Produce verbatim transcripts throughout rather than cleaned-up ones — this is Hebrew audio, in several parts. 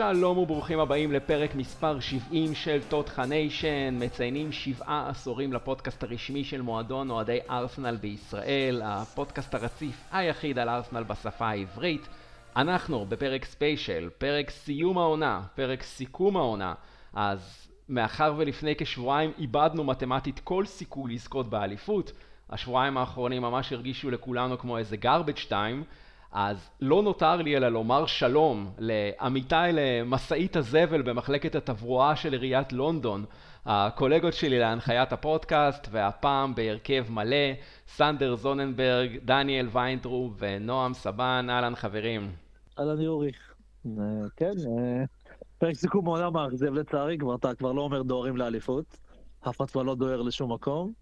שלום וברוכים הבאים לפרק מספר שבעים של Tot Nation. מציינים שבעה עשורים לפודקאסט הרשמי של מועדון אוהדי ארסנל בישראל, הפודקאסט הרציף היחיד על ארסנל בשפה העברית. אנחנו בפרק ספיישל, פרק סיום העונה, פרק סיכום העונה. אז מאחר ולפני כשבועיים איבדנו מתמטית כל סיכוי לזכות באליפות, השבועיים האחרונים ממש הרגישו לכולנו כמו איזה garbage time, אז לא נותר לי אלא לומר שלום לעמיתיי למסעית הזבל במחלקת התברואה של עיריית לונדון, הקולגות שלי להנחיית הפודקאסט, והפעם בהרכב מלא, סנדר זוננברג, דניאל ויינדרוב ונועם סבן. אהלן חברים. אהלן יורי. כן, פרק סיכום העונה מאכזב לצערי, אתה כבר לא אומר דוהרים לאליפות, אף אחד לא דוהר לשום מקום.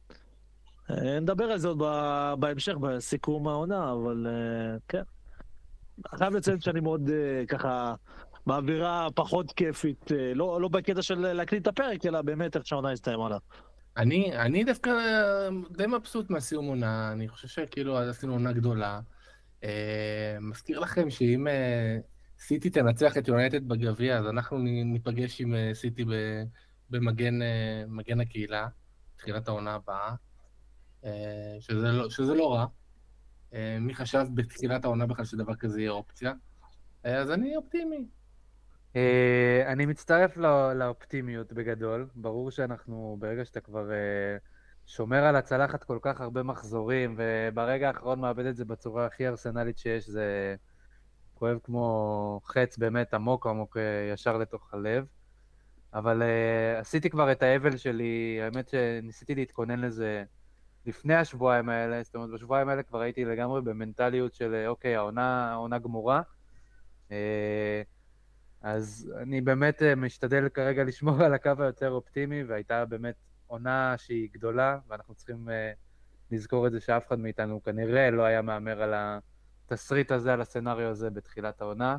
נדבר על זה עוד בהמשך בסיכום העונה, אבל כן. חייב לציין שאני מאוד ככה באווירה פחות כיפית, לא, לא בקטע של להקליט את הפרק, אלא באמת איך שהעונה הסתיים עליו. אני, אני דווקא די מבסוט מהסיום עונה, אני חושב שכאילו עשינו עונה גדולה. מזכיר לכם שאם סיטי תנצח את יונייטד בגביע, אז אנחנו ניפגש עם סיטי במגן מגן הקהילה, תחילת העונה הבאה, שזה לא, שזה לא רע. מי חשב בתחילת העונה בכלל שדבר כזה יהיה אופציה? אז אני אופטימי. אני מצטרף לא, לאופטימיות בגדול. ברור שאנחנו, ברגע שאתה כבר שומר על הצלחת כל כך הרבה מחזורים, וברגע האחרון מאבד את זה בצורה הכי ארסנלית שיש, זה כואב כמו חץ באמת עמוק עמוק ישר לתוך הלב. אבל עשיתי כבר את האבל שלי, האמת שניסיתי להתכונן לזה לפני השבועיים האלה, זאת אומרת, בשבועיים האלה כבר הייתי לגמרי במנטליות של, אוקיי, העונה, העונה גמורה. אז אני באמת משתדל כרגע לשמור על הקו היותר אופטימי, והייתה באמת עונה שהיא גדולה, ואנחנו צריכים לזכור את זה שאף אחד מאיתנו כנראה לא היה מאמר על התסריט הזה, על הסצנריו הזה בתחילת העונה.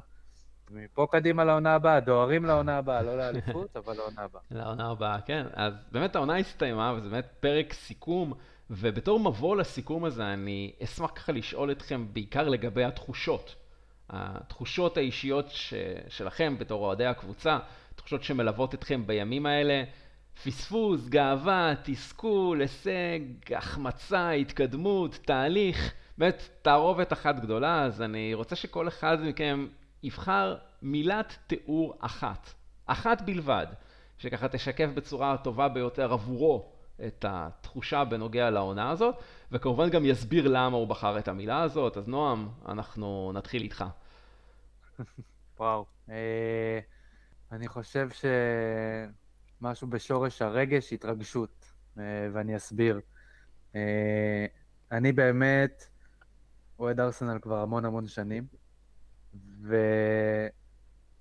מפה קדימה לעונה הבאה, דוהרים לעונה הבאה, לא לאליפות, אבל לעונה הבאה. לעונה הבאה, כן. אז באמת העונה הסתיימה, וזה באמת פרק סיכום, ובתור מבוא לסיכום הזה אני אשמח ככה לשאול אתכם בעיקר לגבי התחושות. התחושות האישיות ש... שלכם בתור אוהדי הקבוצה, תחושות שמלוות אתכם בימים האלה, פספוס, גאווה, תסכול, הישג, החמצה, התקדמות, תהליך, באמת תערובת אחת גדולה. אז אני רוצה שכל אחד מכם יבחר מילת תיאור אחת, אחת בלבד, שככה תשקף בצורה הטובה ביותר עבורו את התחושה בנוגע לעונה הזאת, וכמובן גם יסביר למה הוא בחר את המילה הזאת. אז נועם, אנחנו נתחיל איתך. וואו, אני חושב שמשהו בשורש הרגש, התרגשות, ואני אסביר. אני באמת אוהד ארסנל כבר המון המון שנים,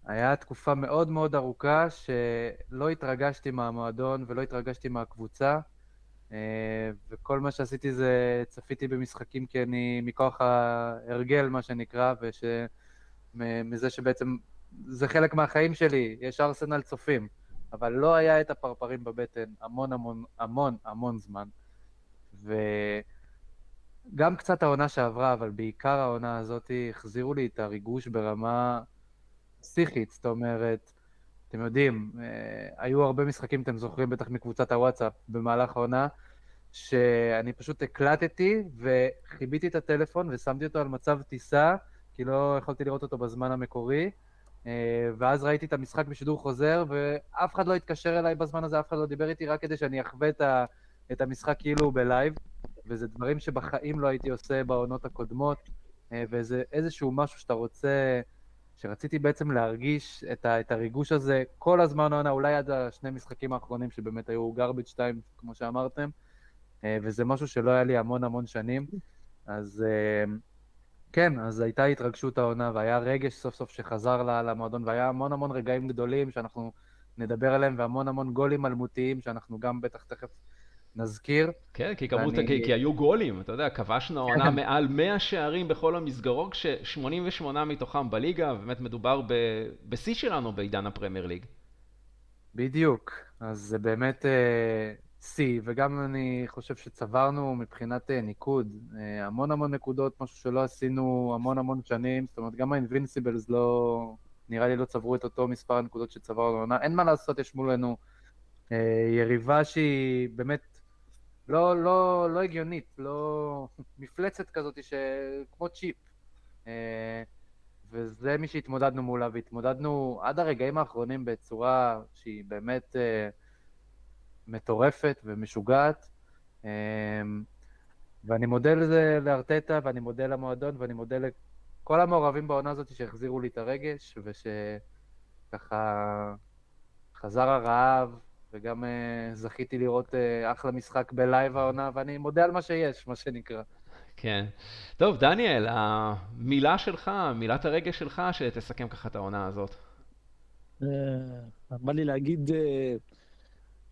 והיה תקופה מאוד מאוד ארוכה שלא התרגשתי מהמועדון ולא התרגשתי מהקבוצה, וכל מה שעשיתי זה צפיתי במשחקים כי אני מכוח ההרגל מה שנקרא, ומזה שבעצם זה חלק מהחיים שלי, יש ארסנל צופים, אבל לא היה את הפרפרים בבטן המון המון המון המון זמן. ו... גם קצת העונה שעברה, אבל בעיקר העונה הזאת, החזירו לי את הריגוש ברמה פסיכית. זאת אומרת, אתם יודעים, היו הרבה משחקים, אתם זוכרים בטח מקבוצת הוואטסאפ במהלך העונה, שאני פשוט הקלטתי וחיביתי את הטלפון ושמתי אותו על מצב טיסה, כי לא יכולתי לראות אותו בזמן המקורי, ואז ראיתי את המשחק בשידור חוזר, ואף אחד לא התקשר אליי בזמן הזה, אף אחד לא דיבר איתי, רק כדי שאני אחווה את ה... את המשחק כאילו בלייב, וזה דברים שבחיים לא הייתי עושה בעונות הקודמות, וזה איזשהו משהו שאתה רוצה, שרציתי בעצם להרגיש את, ה, את הריגוש הזה כל הזמן העונה, אולי עד השני משחקים האחרונים שבאמת היו garbage time, כמו שאמרתם, וזה משהו שלא היה לי המון המון שנים. אז כן, אז הייתה התרגשות העונה, והיה רגש סוף סוף שחזר לה, למועדון, והיה המון המון רגעים גדולים שאנחנו נדבר עליהם, והמון המון גולים אלמותיים שאנחנו גם בטח תכף נזכיר. כן, כי, ואני... כמות, כי, כי היו גולים, אתה יודע, כבשנו עונה מעל מאה שערים בכל המסגרות, שמונים ושמונה מתוכם בליגה, ובאמת מדובר ב... בסי שלנו בעידן הפרמייר ליג. בדיוק, אז זה באמת סי, uh, וגם אני חושב שצברנו מבחינת uh, ניקוד, uh, המון המון נקודות, משהו שלא עשינו המון המון שנים, זאת אומרת, גם האינבינסיבלס לא, נראה לי לא צברו את אותו מספר הנקודות שצברנו. אין מה לעשות, יש מולנו יריבה שהיא באמת לא, לא, לא הגיונית, לא מפלצת כזאת שכמו צ'יפ. וזה מי שהתמודדנו מולה, והתמודדנו עד הרגעים האחרונים בצורה שהיא באמת מטורפת ומשוגעת. ואני מודה לזה לארטטה, ואני מודה למועדון, ואני מודה לכל המעורבים בעונה הזאת שהחזירו לי את הרגש, ושככה חזר הרעב, וגם זכיתי לראות אחלה משחק בלייב העונה, ואני מודה על מה שיש, מה שנקרא. כן. טוב, דניאל, המילה שלך, מילת הרגש שלך, שתסכם ככה את העונה הזאת. אמר לי להגיד...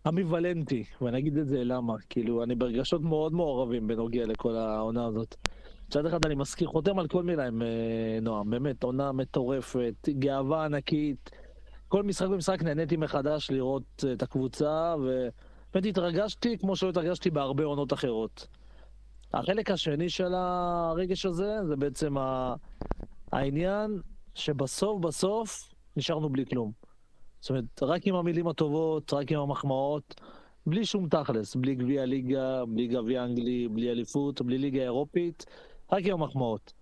אמביוולנטי, ואני אגיד את זה למה, כאילו אני ברגשות מאוד מעורבים בנוגע לכל העונה הזאת. מצד אחד אני מזכיר, חותם על כל מילה עם נועם, באמת עונה מטורפת, גאווה ענקית, כל משחק ומשחק נהניתי מחדש לראות את הקבוצה, ובאמת התרגשתי כמו שלא התרגשתי בהרבה עונות אחרות. החלק השני של הרגש הזה זה בעצם העניין שבסוף בסוף נשארנו בלי כלום. זאת אומרת, רק עם המילים הטובות, רק עם המחמאות, בלי שום תכלס, בלי גביע ליגה, בלי גביע אנגלי, בלי אליפות, בלי ליגה אירופית, רק עם המחמאות.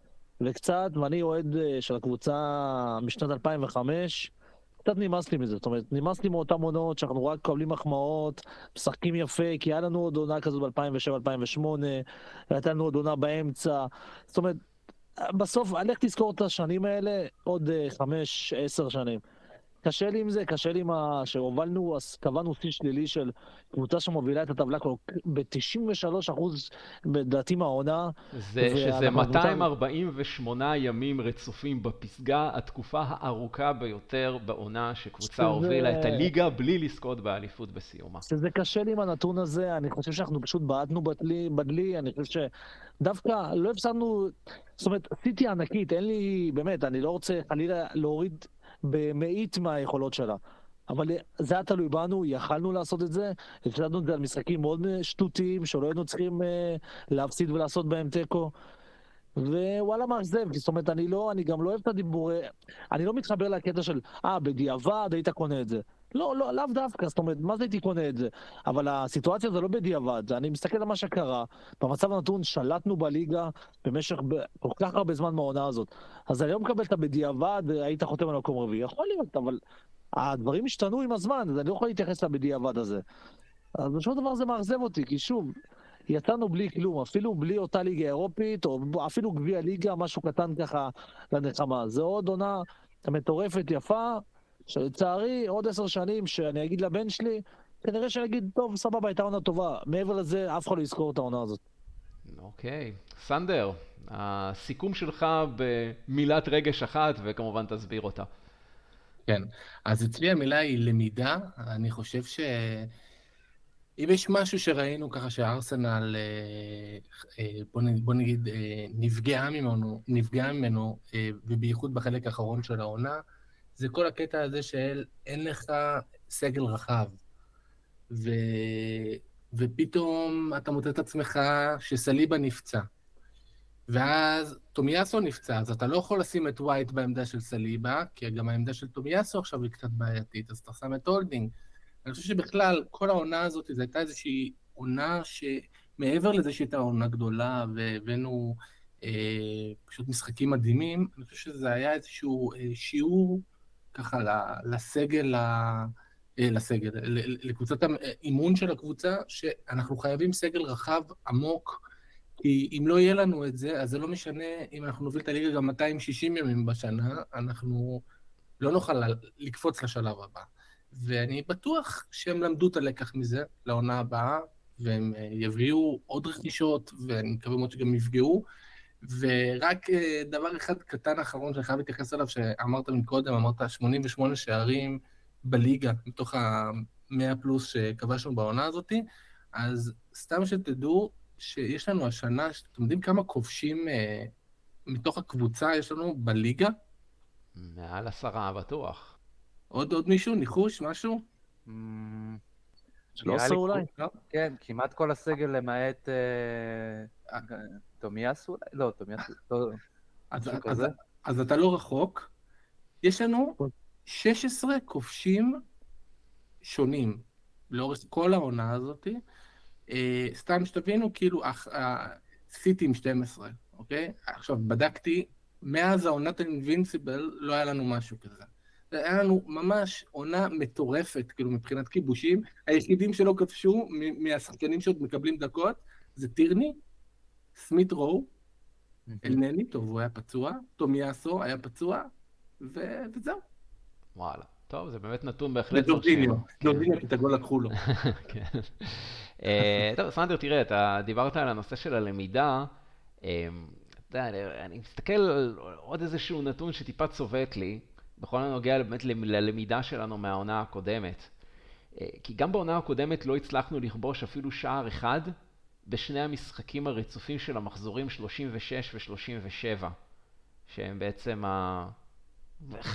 וקצת, ואני אוהד של הקבוצה משנת אלפיים וחמש, קצת נמאס לי מזה, זאת אומרת, נמאס לי מאותם עונות שאנחנו רק קבלים מחמאות, משחקים יפה, כי היה לנו עוד עונה כזאת ב-אלפיים ושבע אלפיים ושמונה, הייתה לנו עוד עונה באמצע, זאת אומרת, בסוף, אני הולך לזכור את השנים האלה עוד חמש עשר שנים. קשה לי עם זה, קשה לי עם ה... שהובלנו, אז קבענו שיא שלילי של קבוצה שמובילה את הטבלה כל... ב-תשעים ושלושה אחוז בדעתי מהעונה. זה, שזה מאתיים ארבעים ושמונה קבוצה... ימים רצופים בפסגה, התקופה הארוכה ביותר בעונה שקבוצה שזה... הובילה את הליגה בלי לזכות באליפות בסיומה. שזה קשה לי עם הנתון הזה, אני חושב שאנחנו פשוט בעדנו בדלי, בדלי אני חושב שדווקא לא הפסדנו, זאת אומרת, סיטי ענקית, אין לי, באמת, אני לא רוצה חלילה להוריד... במאית מהיכולות שלה, אבל זה היה תלוי בנו, יכלנו לעשות את זה, הפסדנו את זה על משחקים מאוד שטותיים, שלא היינו צריכים אה, להפסיד ולעשות בהם טקו, ווואלה מאכזב, זאת אומרת, אני, לא, אני גם לא אוהב את הדיבורי, אני לא מתחבר לקטע של, אה, ah, בדיעבד היית קונה את זה. לא, לא, לאו דווקא, זאת אומרת, מה זה הייתי קונה את זה? אבל הסיטואציה זה לא בדיעבד, אני מסתכל על מה שקרה, במצב הנתון שלטנו בליגה במשך כל כך הרבה זמן מהעונה הזאת, אז אני לא מקבל את הבדיעבד, היית חותם על מקום רביעי, יכול להיות, אבל הדברים השתנו עם הזמן, אז אני לא יכול להתייחס לבדיעבד הזה. אז בשום דבר זה מאכזב אותי, כי שוב, יצאנו בלי כלום, אפילו בלי אותה ליגה אירופית, או אפילו גביע ליגה, משהו קטן ככה לנחמה. זה עוד עונה מטורפת יפה, שלצערי, עוד עשר שנים שאני אגיד לבן שלי, כנראה שאני אגיד, טוב, סבבה, הייתה עונה טובה. מעבר לזה, אף אחד לא יזכור את העונה הזאת. אוקיי. סנדר, הסיכום שלך במילת רגש אחת, וכמובן תסביר אותה. כן. אז אצלי המילה היא למידה. אני חושב ש... אם יש משהו שראינו ככה שהארסנל, בוא נגיד, נפגע ממנו, נפגע ממנו, ובייחוד בחלק האחרון של העונה, זה כל הקטע הזה של אין לך סגל רחב, ו... ופתאום אתה מוצא את עצמך שסליבה נפצע, ואז תומיאסו נפצע, אז אתה לא יכול לשים את ווייט בעמדה של סליבה, כי גם העמדה של תומיאסו עכשיו היא קצת בעייתית, אז אתה שם את הולדינג. אני חושב שבכלל כל העונה הזאת זו הייתה איזושהי עונה שמעבר לזה שהייתה עונה גדולה, והבאנו אה, פשוט משחקים מדהימים, אני חושב שזה היה איזשהו אה, שיעור ככה לסגל, ה, אה, לסגל, לקבוצת האימון של הקבוצה, שאנחנו חייבים סגל רחב, עמוק, כי אם לא יהיה לנו את זה, אז זה לא משנה אם אנחנו נוביל את הליגה גם מאתיים שישים ימים בשנה, אנחנו לא נוכל לקפוץ לשלב הבא. ואני בטוח שהם למדו את הלקח מזה לעונה הבאה, והם יביאו עוד רכישות, ואני מקווה מאוד שגם יפגעו. ורק דבר אחד קטן אחרון שאני חייב להתייחס אליו, שאמרת מקודם, אמרת שמונים ושמונה שערים בליגה, מתוך ה-מאה פלוס שכבשנו בעונה הזאת, אז סתם שתדעו שיש לנו השנה, שאתם יודעים כמה כובשים מתוך הקבוצה יש לנו בליגה? מעל עשרה בטוח. עוד עוד מישהו? ניחוש? משהו? שלושה אולי? כן, כמעט כל הסגל למעט תומיאס אולי? לא, תומיאס. אז אתה לא רחוק. יש לנו שש עשרה כובשים שונים, לאורך כל העונה הזאת, סתם שתבינו, כאילו, סיטי עם שתים עשרה, אוקיי? עכשיו, בדקתי, מאז העונת האינבינסיבל לא היה לנו משהו כזה. היה לנו ממש עונה מטורפת, כאילו, מבחינת כיבושים. היחידים שלא כבשו מהשחקנים שעוד מקבלים דקות, זה טירני, סמית רו, אלנני, טוב, הוא היה פצוע, תומיאסו היה פצוע, וזהו. וואלה. טוב, זה באמת נתון בהחלט. נורדיניו, נורדיניו, כי את הגול לקחו לו. כן. טוב, סנדר, תראה, אתה דיברת על הנושא של הלמידה, אתה יודע, אני מסתכל על עוד איזשהו נתון שטיפה צובט לי, בכל הנוגע באמת ללמידה שלנו מהעונה הקודמת. כי גם בעונה הקודמת לא הצלחנו לכבוש אפילו שער אחד, בשני המשחקים הרצופים של המחזורים שלושים ושש ושלושים ושבע, שהם בעצם ה...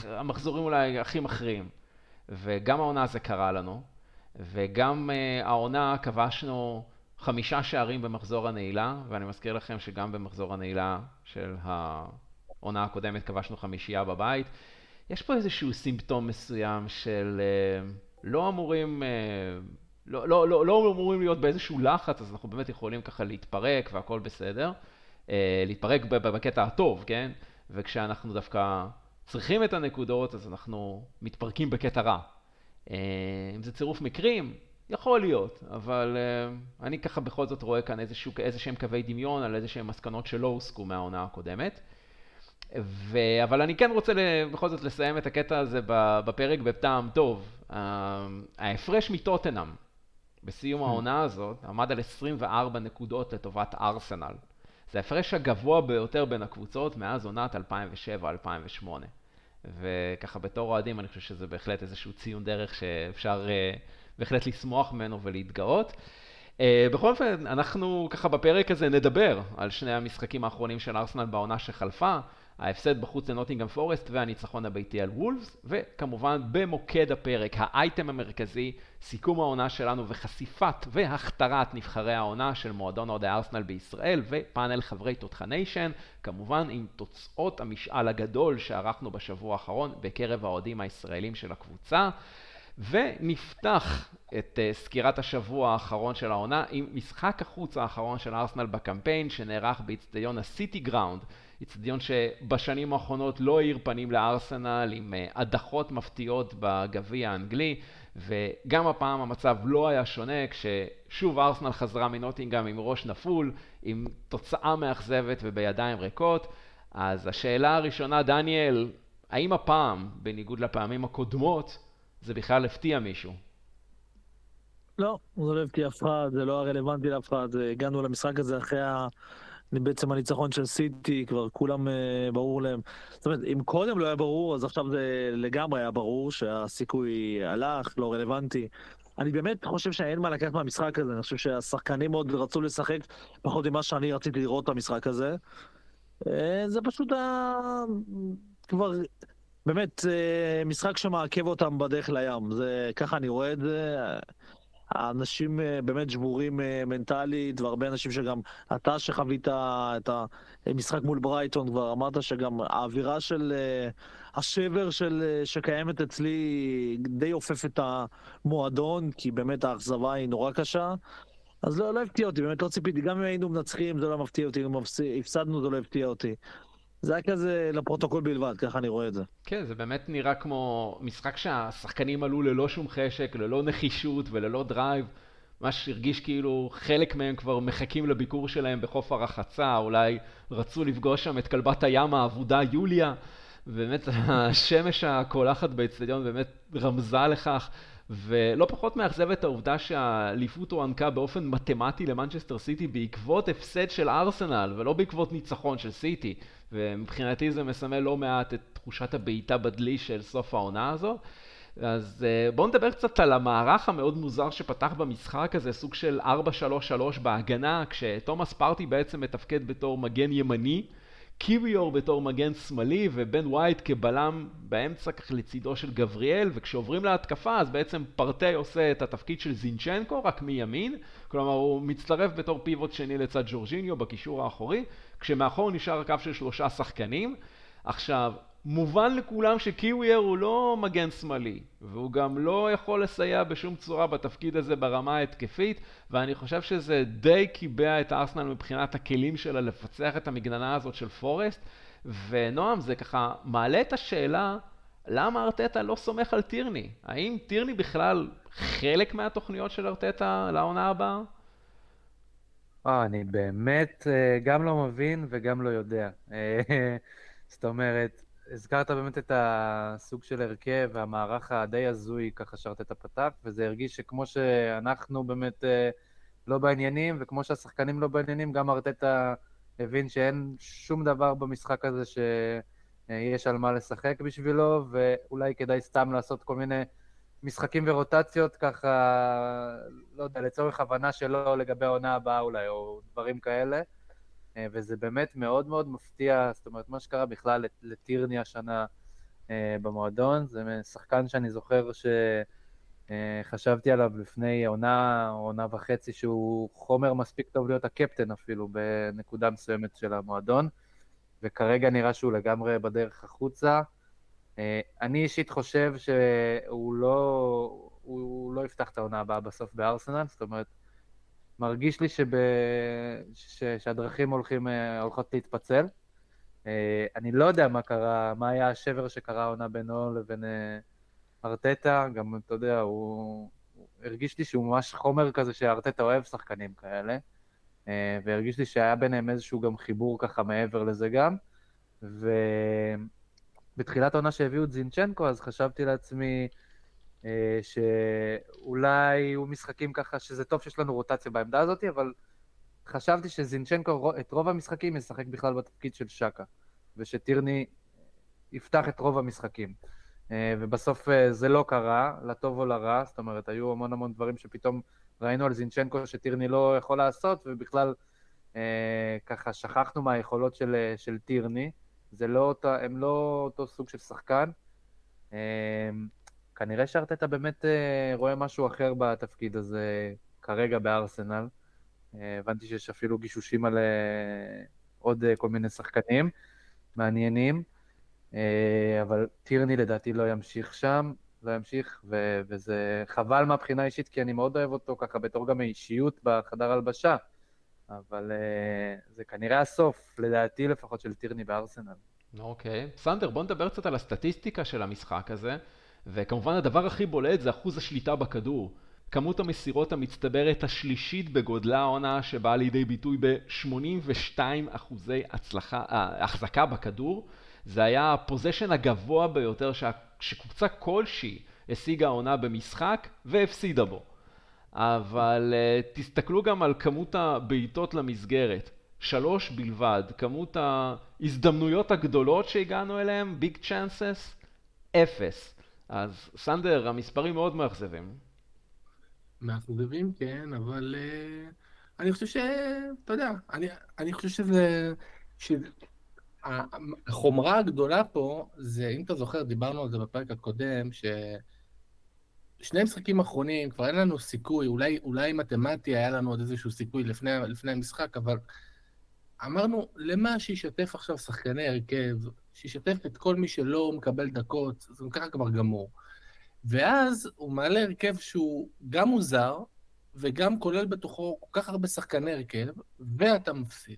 המחזורים אולי הכי מכריעים, וגם העונה זה קרה לנו, וגם uh, העונה כבשנו חמישה שערים במחזור הנעילה, ואני מזכיר לכם שגם במחזור הנעילה של העונה הקודמת כבשנו חמישייה בבית. יש פה איזשהו סימפטום מסוים של uh, לא אמורים... Uh, לא, לא, לא, לא אמורים להיות באיזשהו לחץ, אז אנחנו באמת יכולים ככה להתפרק והכל בסדר, uh, להתפרק בקטע הטוב, כן? וכשאנחנו דווקא צריכים את הנקודות, אז אנחנו מתפרקים בקטע רע. Uh, אם זה צירוף מקרים, יכול להיות, אבל uh, אני ככה בכל זאת רואה כאן איזשהו, איזשהם קווי דמיון על איזשהם מסקנות שלא הוסקו מהעונה הקודמת. ו... אבל אני כן רוצה בכל זאת לסיים את הקטע הזה בפרק בטעם טוב. Uh, ההפרש מטוטנהאם בסיום העונה הזאת עמד על עשרים וארבע נקודות לטובת ארסנל. זה ההפרש הגבוה ביותר בין הקבוצות מאז עונת אלפיים ושבע אלפיים ושמונה. וככה בתור אוהדים אני חושב שזה בהחלט איזשהו ציון דרך שאפשר uh, בהחלט לשמוח ממנו ולהתגאות. Uh, בכל אופן, אנחנו ככה בפרק הזה נדבר על שני המשחקים האחרונים של ארסנל בעונה שחלפה, ההפסד בחוץ לנוטינגהאם פורסט והניצחון הביתי על וולפס, וכמובן במוקד הפרק, האייטם המרכזי, סיכום העונה שלנו וחשיפת והכתרת נבחרי העונה של מועדון אוהדי ארסנל בישראל, ופאנל חברי תותח ניישן, כמובן עם תוצאות המשאל הגדול שערכנו בשבוע האחרון בקרב האוהדים הישראלים של הקבוצה, ונפתח את סקירת השבוע האחרון של העונה עם משחק החוץ האחרון של ארסנל בקמפיין שנערך באצטדיון הסיטי גראונד, אצטדיון שבשנים האחרונות לא העיר פנים לארסנל עם הדחות מפתיעות בגביע האנגלי, וגם הפעם המצב לא היה שונה כששוב ארסנל חזרה מנוטינגהאם עם ראש נפול, עם תוצאה מאכזבת ובידיים ריקות. אז השאלה הראשונה, דניאל, האם הפעם, בניגוד לפעמים הקודמות, זה בכלל הפתיע מישהו? לא, זה לא הפתיע אף אחד, זה לא הרלוונטי לאף אחד. הגענו למשחק הזה אחרי ה... בעצם הניצחון של סיטי, כבר כולם uh, ברור להם. זאת אומרת, אם קודם לא היה ברור, אז עכשיו זה לגמרי היה ברור שהסיכוי הלך, לא רלוונטי. אני באמת חושב שאין מה לקחת מהמשחק הזה, אני חושב שהשחקנים מאוד רצו לשחק, פחות ממה שאני רציתי לראות את המשחק הזה. Uh, זה פשוט ה... כבר... באמת, uh, משחק שמעכב אותם בדרך לים, זה... ככה אני רואה את זה. האנשים באמת שבורים מנטלית, והרבה אנשים שגם אתה שחווית את המשחק מול ברייטון, כבר אמרת שגם האווירה של השבר של, שקיימת אצלי די הופף את המועדון, כי באמת האכזבה היא נורא קשה. אז לא, לא הפתיע אותי, באמת לא ציפיתי, גם אם היינו מנצחים זה לא מפתיע אותי, אם הפסדנו זה לא הפתיע אותי. זה היה כזה לפרוטוקול בלבד, ככה אני רואה את זה. כן, זה באמת נראה כמו משחק שהשחקנים עלו ללא שום חשק, ללא נחישות וללא דרייב, מה שהרגיש כאילו חלק מהם כבר מחכים לביקור שלהם בחוף הרחצה, אולי רצו לפגוש שם את כלבת הים העבודה יוליה, באמת השמש הקולחת באצטדיון באמת רמזה לכך, ולא פחות מאכזבת העובדה שהאליפות הוענקה באופן מתמטי למנצ'סטר סיטי בעקבות הפסד של ארסנל ולא בעקבות ניצחון של סיטי, ומבחינתי זה מסמל לא מעט את תחושת הבעיטה בדלי של סוף העונה הזו. אז בואו נדבר קצת על המערך המאוד מוזר שפתח במשחק הזה, סוג של ארבע שלוש שלוש בהגנה, כשתומאס פרטי בעצם מתפקד בתור מגן ימני, קיביור בתור מגן שמאלי ובן ווייט כבלם באמצע כך לצידו של גבריאל, וכשעוברים להתקפה אז בעצם פרטי עושה את התפקיד של זינצ'נקו רק מימין, כלומר הוא מצטרף בתור פיבוט שני לצד ג'ורג'יניו בקישור האחורי, כשמאחור נשאר הקו של שלושה שחקנים. עכשיו מובן לכולם שקיווייר הוא לא מגן שמאלי, והוא גם לא יכול לסייע בשום צורה בתפקיד הזה ברמה ההתקפית, ואני חושב שזה די קיבע את ארסנל מבחינת הכלים שלה לפצח את המגננה הזאת של פורסט, ונועם, זה ככה מעלה את השאלה, למה ארטטה לא סומך על טירני? האם טירני בכלל חלק מהתוכניות של ארטטה לעונה הבאה? אה, אני באמת גם לא מבין וגם לא יודע. זאת אומרת, הזכרת באמת את הסוג של הרכב והמערך הדי הזוי ככה שארטטה פתח, וזה הרגיש שכמו שאנחנו באמת לא בעניינים, וכמו שהשחקנים לא בעניינים, גם ארטטה הבין שאין שום דבר במשחק הזה ש... יש על מה לשחק בשבילו, ואולי כדאי סתם לעשות כל מיני משחקים ורוטציות, ככה, לא יודע, לצורך הבנה שלו לגבי העונה הבאה אולי, או דברים כאלה, וזה באמת מאוד מאוד מפתיע, זאת אומרת, מה שקרה בכלל לטירני השנה במועדון, זה שחקן שאני זוכר שחשבתי עליו לפני עונה, עונה וחצי, שהוא חומר מספיק טוב להיות הקפטן אפילו, בנקודה מסוימת של המועדון, וכרגע נראה שהוא לגמרי בדרך החוצה. אני אישית חושב שהוא לא, הוא לא יפתח את העונה הבאה בסוף בארסנל, זאת אומרת, מרגיש לי שב, ש, שהדרכים הולכים, הולכות להתפצל. אני לא יודע מה קרה, מה היה השבר שקרה העונה בינו לבין ארטטה, גם אתה יודע, הוא, הוא הרגיש לי שהוא ממש חומר כזה שארטטה אוהב שחקנים כאלה. והרגיש לי שהיה ביניהם איזשהו גם חיבור ככה מעבר לזה גם, ובתחילת העונה שהביאו את זינצ'נקו, אז חשבתי לעצמי שאולי יהיו משחקים ככה, שזה טוב שיש לנו רוטציה בעמדה הזאת, אבל חשבתי שזינצ'נקו את רוב המשחקים ישחק בכלל בתפקיד של שקה, ושטירני יפתח את רוב המשחקים, ובסוף זה לא קרה, לטוב או לרע, זאת אומרת, היו המון המון דברים שפתאום ראינו על זינצ'נקו שטירני לא יכול לעשות, ובכלל אה, ככה שכחנו מהיכולות של, של טירני, זה לא אותה, הם לא אותו סוג של שחקן, אה, כנראה שארטטה באמת אה, רואה משהו אחר בתפקיד הזה כרגע בארסנל, אה, הבנתי שיש אפילו גישושים על אה, עוד אה, כל מיני שחקנים מעניינים, אה, אבל טירני לדעתי לא ימשיך שם, לא ימשיך, ו- וזה חבל מהבחינה אישית, כי אני מאוד אוהב אותו ככה בתור גם האישיות בחדר הלבשה, אבל uh, זה כנראה הסוף, לדעתי לפחות, של טירני בארסנל. אוקיי. Okay. סנדר, בוא נדבר קצת על הסטטיסטיקה של המשחק הזה, וכמובן הדבר הכי בולט זה אחוז השליטה בכדור. כמות המסירות המצטברת השלישית בגודלה העונה, שבאה לידי ביטוי ב-שמונים ושתיים אחוזי הצלחה, החזקה בכדור, זה היה הפוזשן הגבוה ביותר שקבוצה כלשהי השיגה עונה במשחק והפסידה בו. אבל uh, תסתכלו גם על כמות הבעיטות למסגרת. שלוש בלבד. כמות ההזדמנויות הגדולות שהגענו אליהם, ביג צ'אנסס, אפס. אז סנדר, המספרים מאוד מאכזבים. מאכזבים, כן, אבל uh, אני חושב ש... אתה יודע, אני, אני חושב שזה... ש... החומרה הגדולה פה, זה, אם אתה זוכר, דיברנו על זה בפרק הקודם, ששני משחקים אחרונים, כבר אין לנו סיכוי, אולי, אולי מתמטי היה לנו עוד איזשהו סיכוי לפני, לפני המשחק, אבל אמרנו, למה שישתף עכשיו שחקני הרכב, שישתף את כל מי שלא מקבל דקות, זה ככה כבר גמור. ואז הוא מעלה הרכב שהוא גם מוזר, וגם כולל בתוכו כל כך הרבה שחקני הרכב, ואתה מפסיד.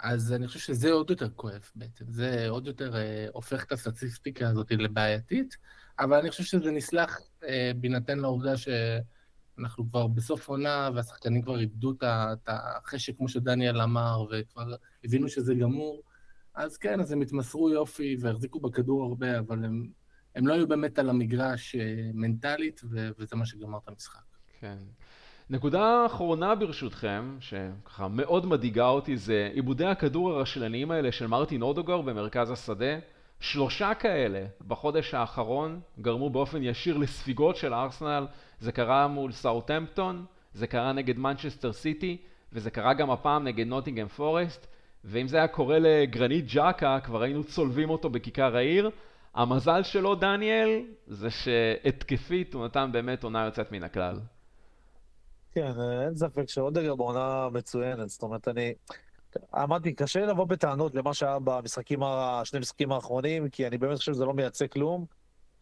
אז אני חושב שזה עוד יותר כואב בעצם, זה עוד יותר אה, הופך את הסטטיסטיקה הזאת לבעייתית, אבל אני חושב שזה נסלח אה, בינתן לעובדה שאנחנו כבר בסוף עונה, והשחקנים כבר איבדו את החשק כמו שדניאל אמר, וכבר הבינו שזה גמור, אז כן, אז הם התמסרו יופי והחזיקו בכדור הרבה, אבל הם, הם לא היו באמת על המגרש אה, מנטלית, ו- וזה מה שגמר את המשחק. כן. נקודה אחרונה ברשותכם, שככה מאוד מדאיגה אותי, זה עיבודי הכדור הרשלניים האלה של מרטין אודוגר במרכז השדה. שלושה כאלה בחודש האחרון גרמו באופן ישיר לספיגות של ארסנל. זה קרה מול סאות'המפטון, זה קרה נגד מנצ'סטר סיטי, וזה קרה גם הפעם נגד נוטינגהם פורסט. ואם זה היה קורה לגרניט ג'אקה, כבר היינו צולבים אותו בכיכר העיר. המזל שלו, דניאל, זה שהתקפית הוא נתן באמת עונה יוצאת מן הכלל. כן, אין ספק שאודגר בעונה מצוינת, זאת אומרת, אני, אמרתי, קשה לבוא בטענות למה שהיה במשחקים, שני המשחקים האחרונים, כי אני באמת חושב שזה לא מייצא כלום.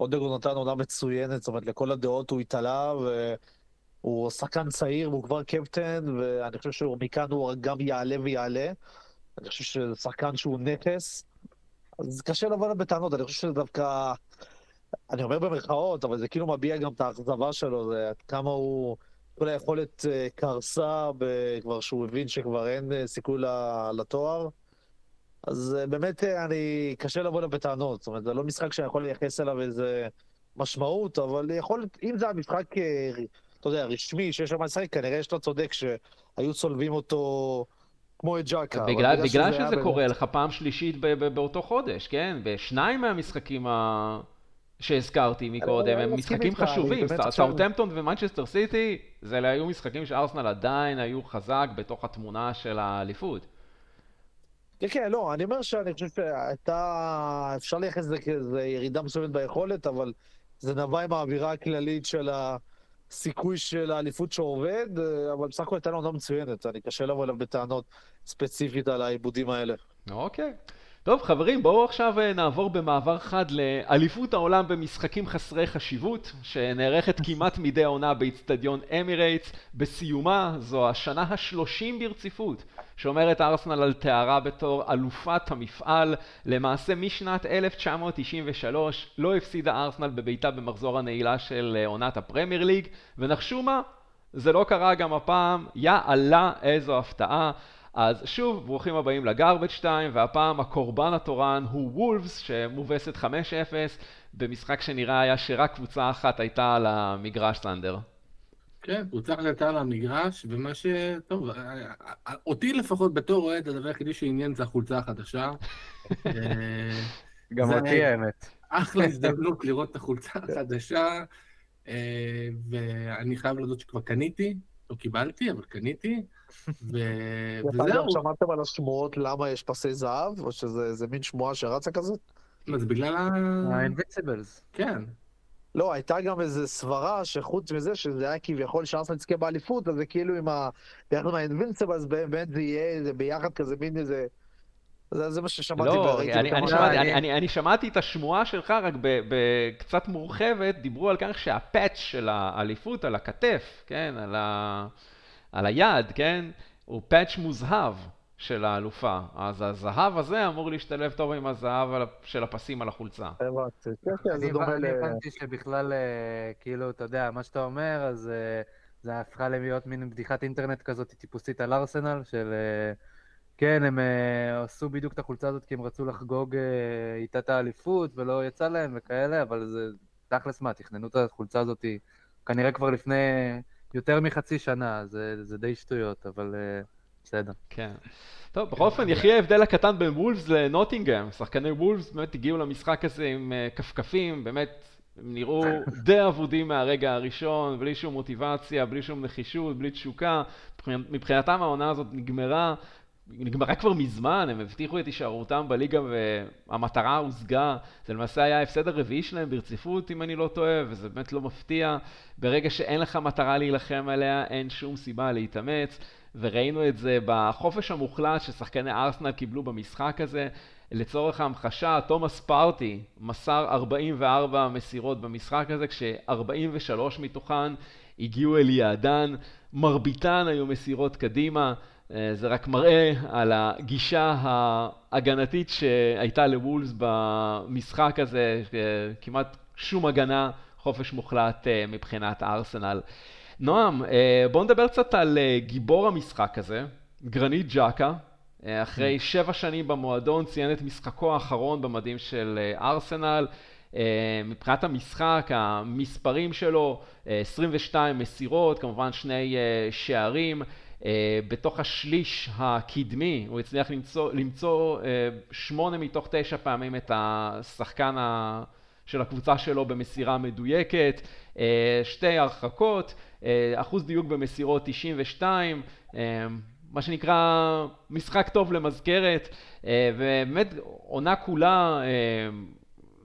אודגרד נתן עונה מצוינת, זאת אומרת, לכל הדעות הוא התעלה, והוא שחקן צעיר, והוא כבר קפטן, ואני חושב שהוא מכאן הוא גם יעלה ויעלה. אני חושב שזה שחקן שהוא נכס, אז קשה לבוא בטענות, אני חושב שזה דווקא, אני אומר במרכאות, אבל זה כאילו מביע גם את האכזבה שלו, זה כמה הוא... כל היכולת קרסה, כבר שהוא הבין שכבר אין סיכוי לתואר, אז באמת אני קשה לבוא לו בטענות, זאת אומרת, זה לא משחק שאני יכול לייחס אליו איזה משמעות, אבל יכול, אם זה המשחק, אתה יודע, רשמי, שיש לו משחק, כנראה יש לו צודק שהיו צולבים אותו כמו את ג'אקה. בגלל, בגלל שזה, שזה, שזה קורה באמת... לך פעם שלישית באותו חודש, כן? בשניים מהמשחקים ה... שהזכרתי מקודם, הם משחקים חשובים, סאות'המפטון ומנצ'סטר סיטי, זה היו משחקים שארסנל עדיין היו חזק בתוך התמונה של האליפות. כן, כן, לא, אני אומר שאני חושב שהייתה, אפשר לייחס לזה ירידה מסוימת ביכולת, אבל זה נבע עם האווירה הכללית של הסיכוי של האליפות שעובד, אבל בסך הכל הייתה לנו עונה מצוינת, אני קשה לבוא אליו בטענות ספציפית על העיבודים האלה. אוקיי. טוב חברים, בואו עכשיו נעבור במעבר חד לאליפות העולם במשחקים חסרי חשיבות, שנערכת כמעט מדי העונה באצטדיון אמירייטס. בסיומה זו השנה ה-שלושים ברציפות, שומרת ארסנל על תארה בתור אלופת המפעל. למעשה משנת אלף תשע מאות תשעים ושלוש לא הפסידה ארסנל בביתה במחזור הנעילה של עונת הפרמייר ליג, ונחשו מה? זה לא קרה גם הפעם, יאללה איזו הפתעה. אז שוב, ברוכים הבאים לגארבג' שתיים, והפעם הקורבן התורן הוא וולפס, שמובסת חמש אפס, במשחק שנראה היה שרק קבוצה אחת הייתה על המגרש, סנדר. כן, קבוצה אחת הייתה על המגרש, ומה ש... טוב, אותי לפחות בתור אוהד, הדבר הכי שעניין זה החולצה החדשה. גם אותי האמת. אחלה הזדמנות לראות את החולצה החדשה, ואני חייב לדעת שכבר קניתי. לא קיבלתי, אבל קניתי, וזהו. שמעתם על השמועות למה יש פסי זהב, או שזה מין שמועה שרצה כזאת? אז בגלל ה... ה-Invincibles. כן. לא, הייתה גם איזו סברה שחוץ מזה, שזה היה כביכול שארסנל יזכה באליפות, אז זה כאילו עם ה-Invincibles, באמת זה יהיה ביחד כזה מין איזה... זה מה ששמעתי. לא, אני שמעתי את השמועה שלך, רק בקצת מורחבת, דיברו על כך שהפאץ' של האליפות, על הכתף, על היד, הוא פאץ' מוזהב של האלופה. אז הזהב הזה אמור להשתלב טוב עם הזהב של הפסים על החולצה. אני הבנתי שבכלל, כאילו, אתה יודע, מה שאתה אומר, אז זה הפכה להיות מין בדיחת אינטרנט כזאת טיפוסית על ארסנל, של... כן, הם uh, עשו בדיוק את החולצה הזאת כי הם רצו לחגוג uh, איתה את האליפות ולא יצא להם וכאלה, אבל זה תכלס מה, תכננו את החולצה הזאת כנראה כבר לפני יותר מחצי שנה, זה, זה די שטויות, אבל uh, בסדר. כן. טוב, בכל אופן, יחיה ההבדל הקטן בין וולפס לנוטינגהם. שחקני וולפס באמת הגיעו למשחק הזה עם uh, כפכפים, באמת הם נראו די אבודים מהרגע הראשון, בלי שום מוטיבציה, בלי שום נחישות, בלי תשוקה. מבחינתם העונה הזאת נגמרה, נגמרה כבר מזמן, הם הבטיחו את הישארותם בליגה והמטרה הושגה. זה למעשה היה ההפסד הרביעי שלהם ברציפות, אם אני לא טועה, וזה באמת לא מפתיע. ברגע שאין לך מטרה להילחם עליה, אין שום סיבה להתאמץ, וראינו את זה בחופש המוחלט ששחקני ארסנל קיבלו במשחק הזה. לצורך ההמחשה, תומאס פארטי מסר ארבעים וארבע מסירות במשחק הזה, כש-ארבעים ושלוש מתוכן הגיעו אל יעדן, מרביתן היו מסירות קדימה. זה רק מראה על הגישה ההגנתית שהייתה לוולס במשחק הזה, כמעט שום הגנה, חופש מוחלט מבחינת ארסנל. נועם, בואו נדבר קצת על גיבור המשחק הזה, גרניט ג'אקה, אחרי שבע שנים במועדון, ציין את משחקו האחרון במדים של ארסנל. מבחינת המשחק, המספרים שלו, עשרים ושתיים מסירות, כמובן שני שערים, בתוך השליש הקדמי הוא הצליח למצוא, למצוא שמונה מתוך תשע פעמים את השחקן של הקבוצה שלו במסירה מדויקת, שתי הרחקות, אחוז דיוק במסירות תשעים ושתיים, מה שנקרא משחק טוב למזכרת, ובאמת עונה כולה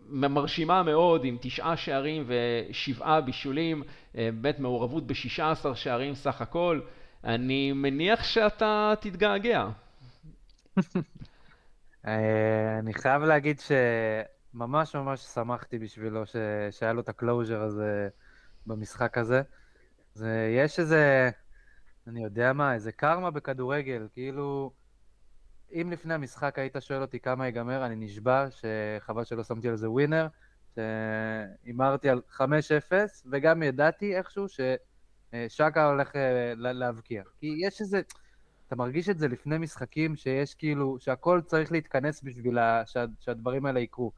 מרשימה מאוד, עם תשעה שערים ושבעה בישולים, באמת מעורבות ב-שישה עשר שערים סך הכל. אני מניח שאתה תתגעגע. אני חייב להגיד שממש ממש שמחתי בשבילו שהיה לו את הקלוז'ר הזה במשחק הזה. יש איזה, אני יודע מה, איזה קרמה בכדורגל, כאילו אם לפני המשחק היית שואל אותי כמה ייגמר, אני נשבע שחבל שלא שמתי על זה ווינר, שאימרתי על חמש אפס, וגם ידעתי איכשהו ששקה הולך להבקיע. כי יש איזה, אתה מרגיש את זה לפני משחקים, שיש כאילו, שהכל צריך להתכנס בשביל שה, שהדברים האלה יקרו.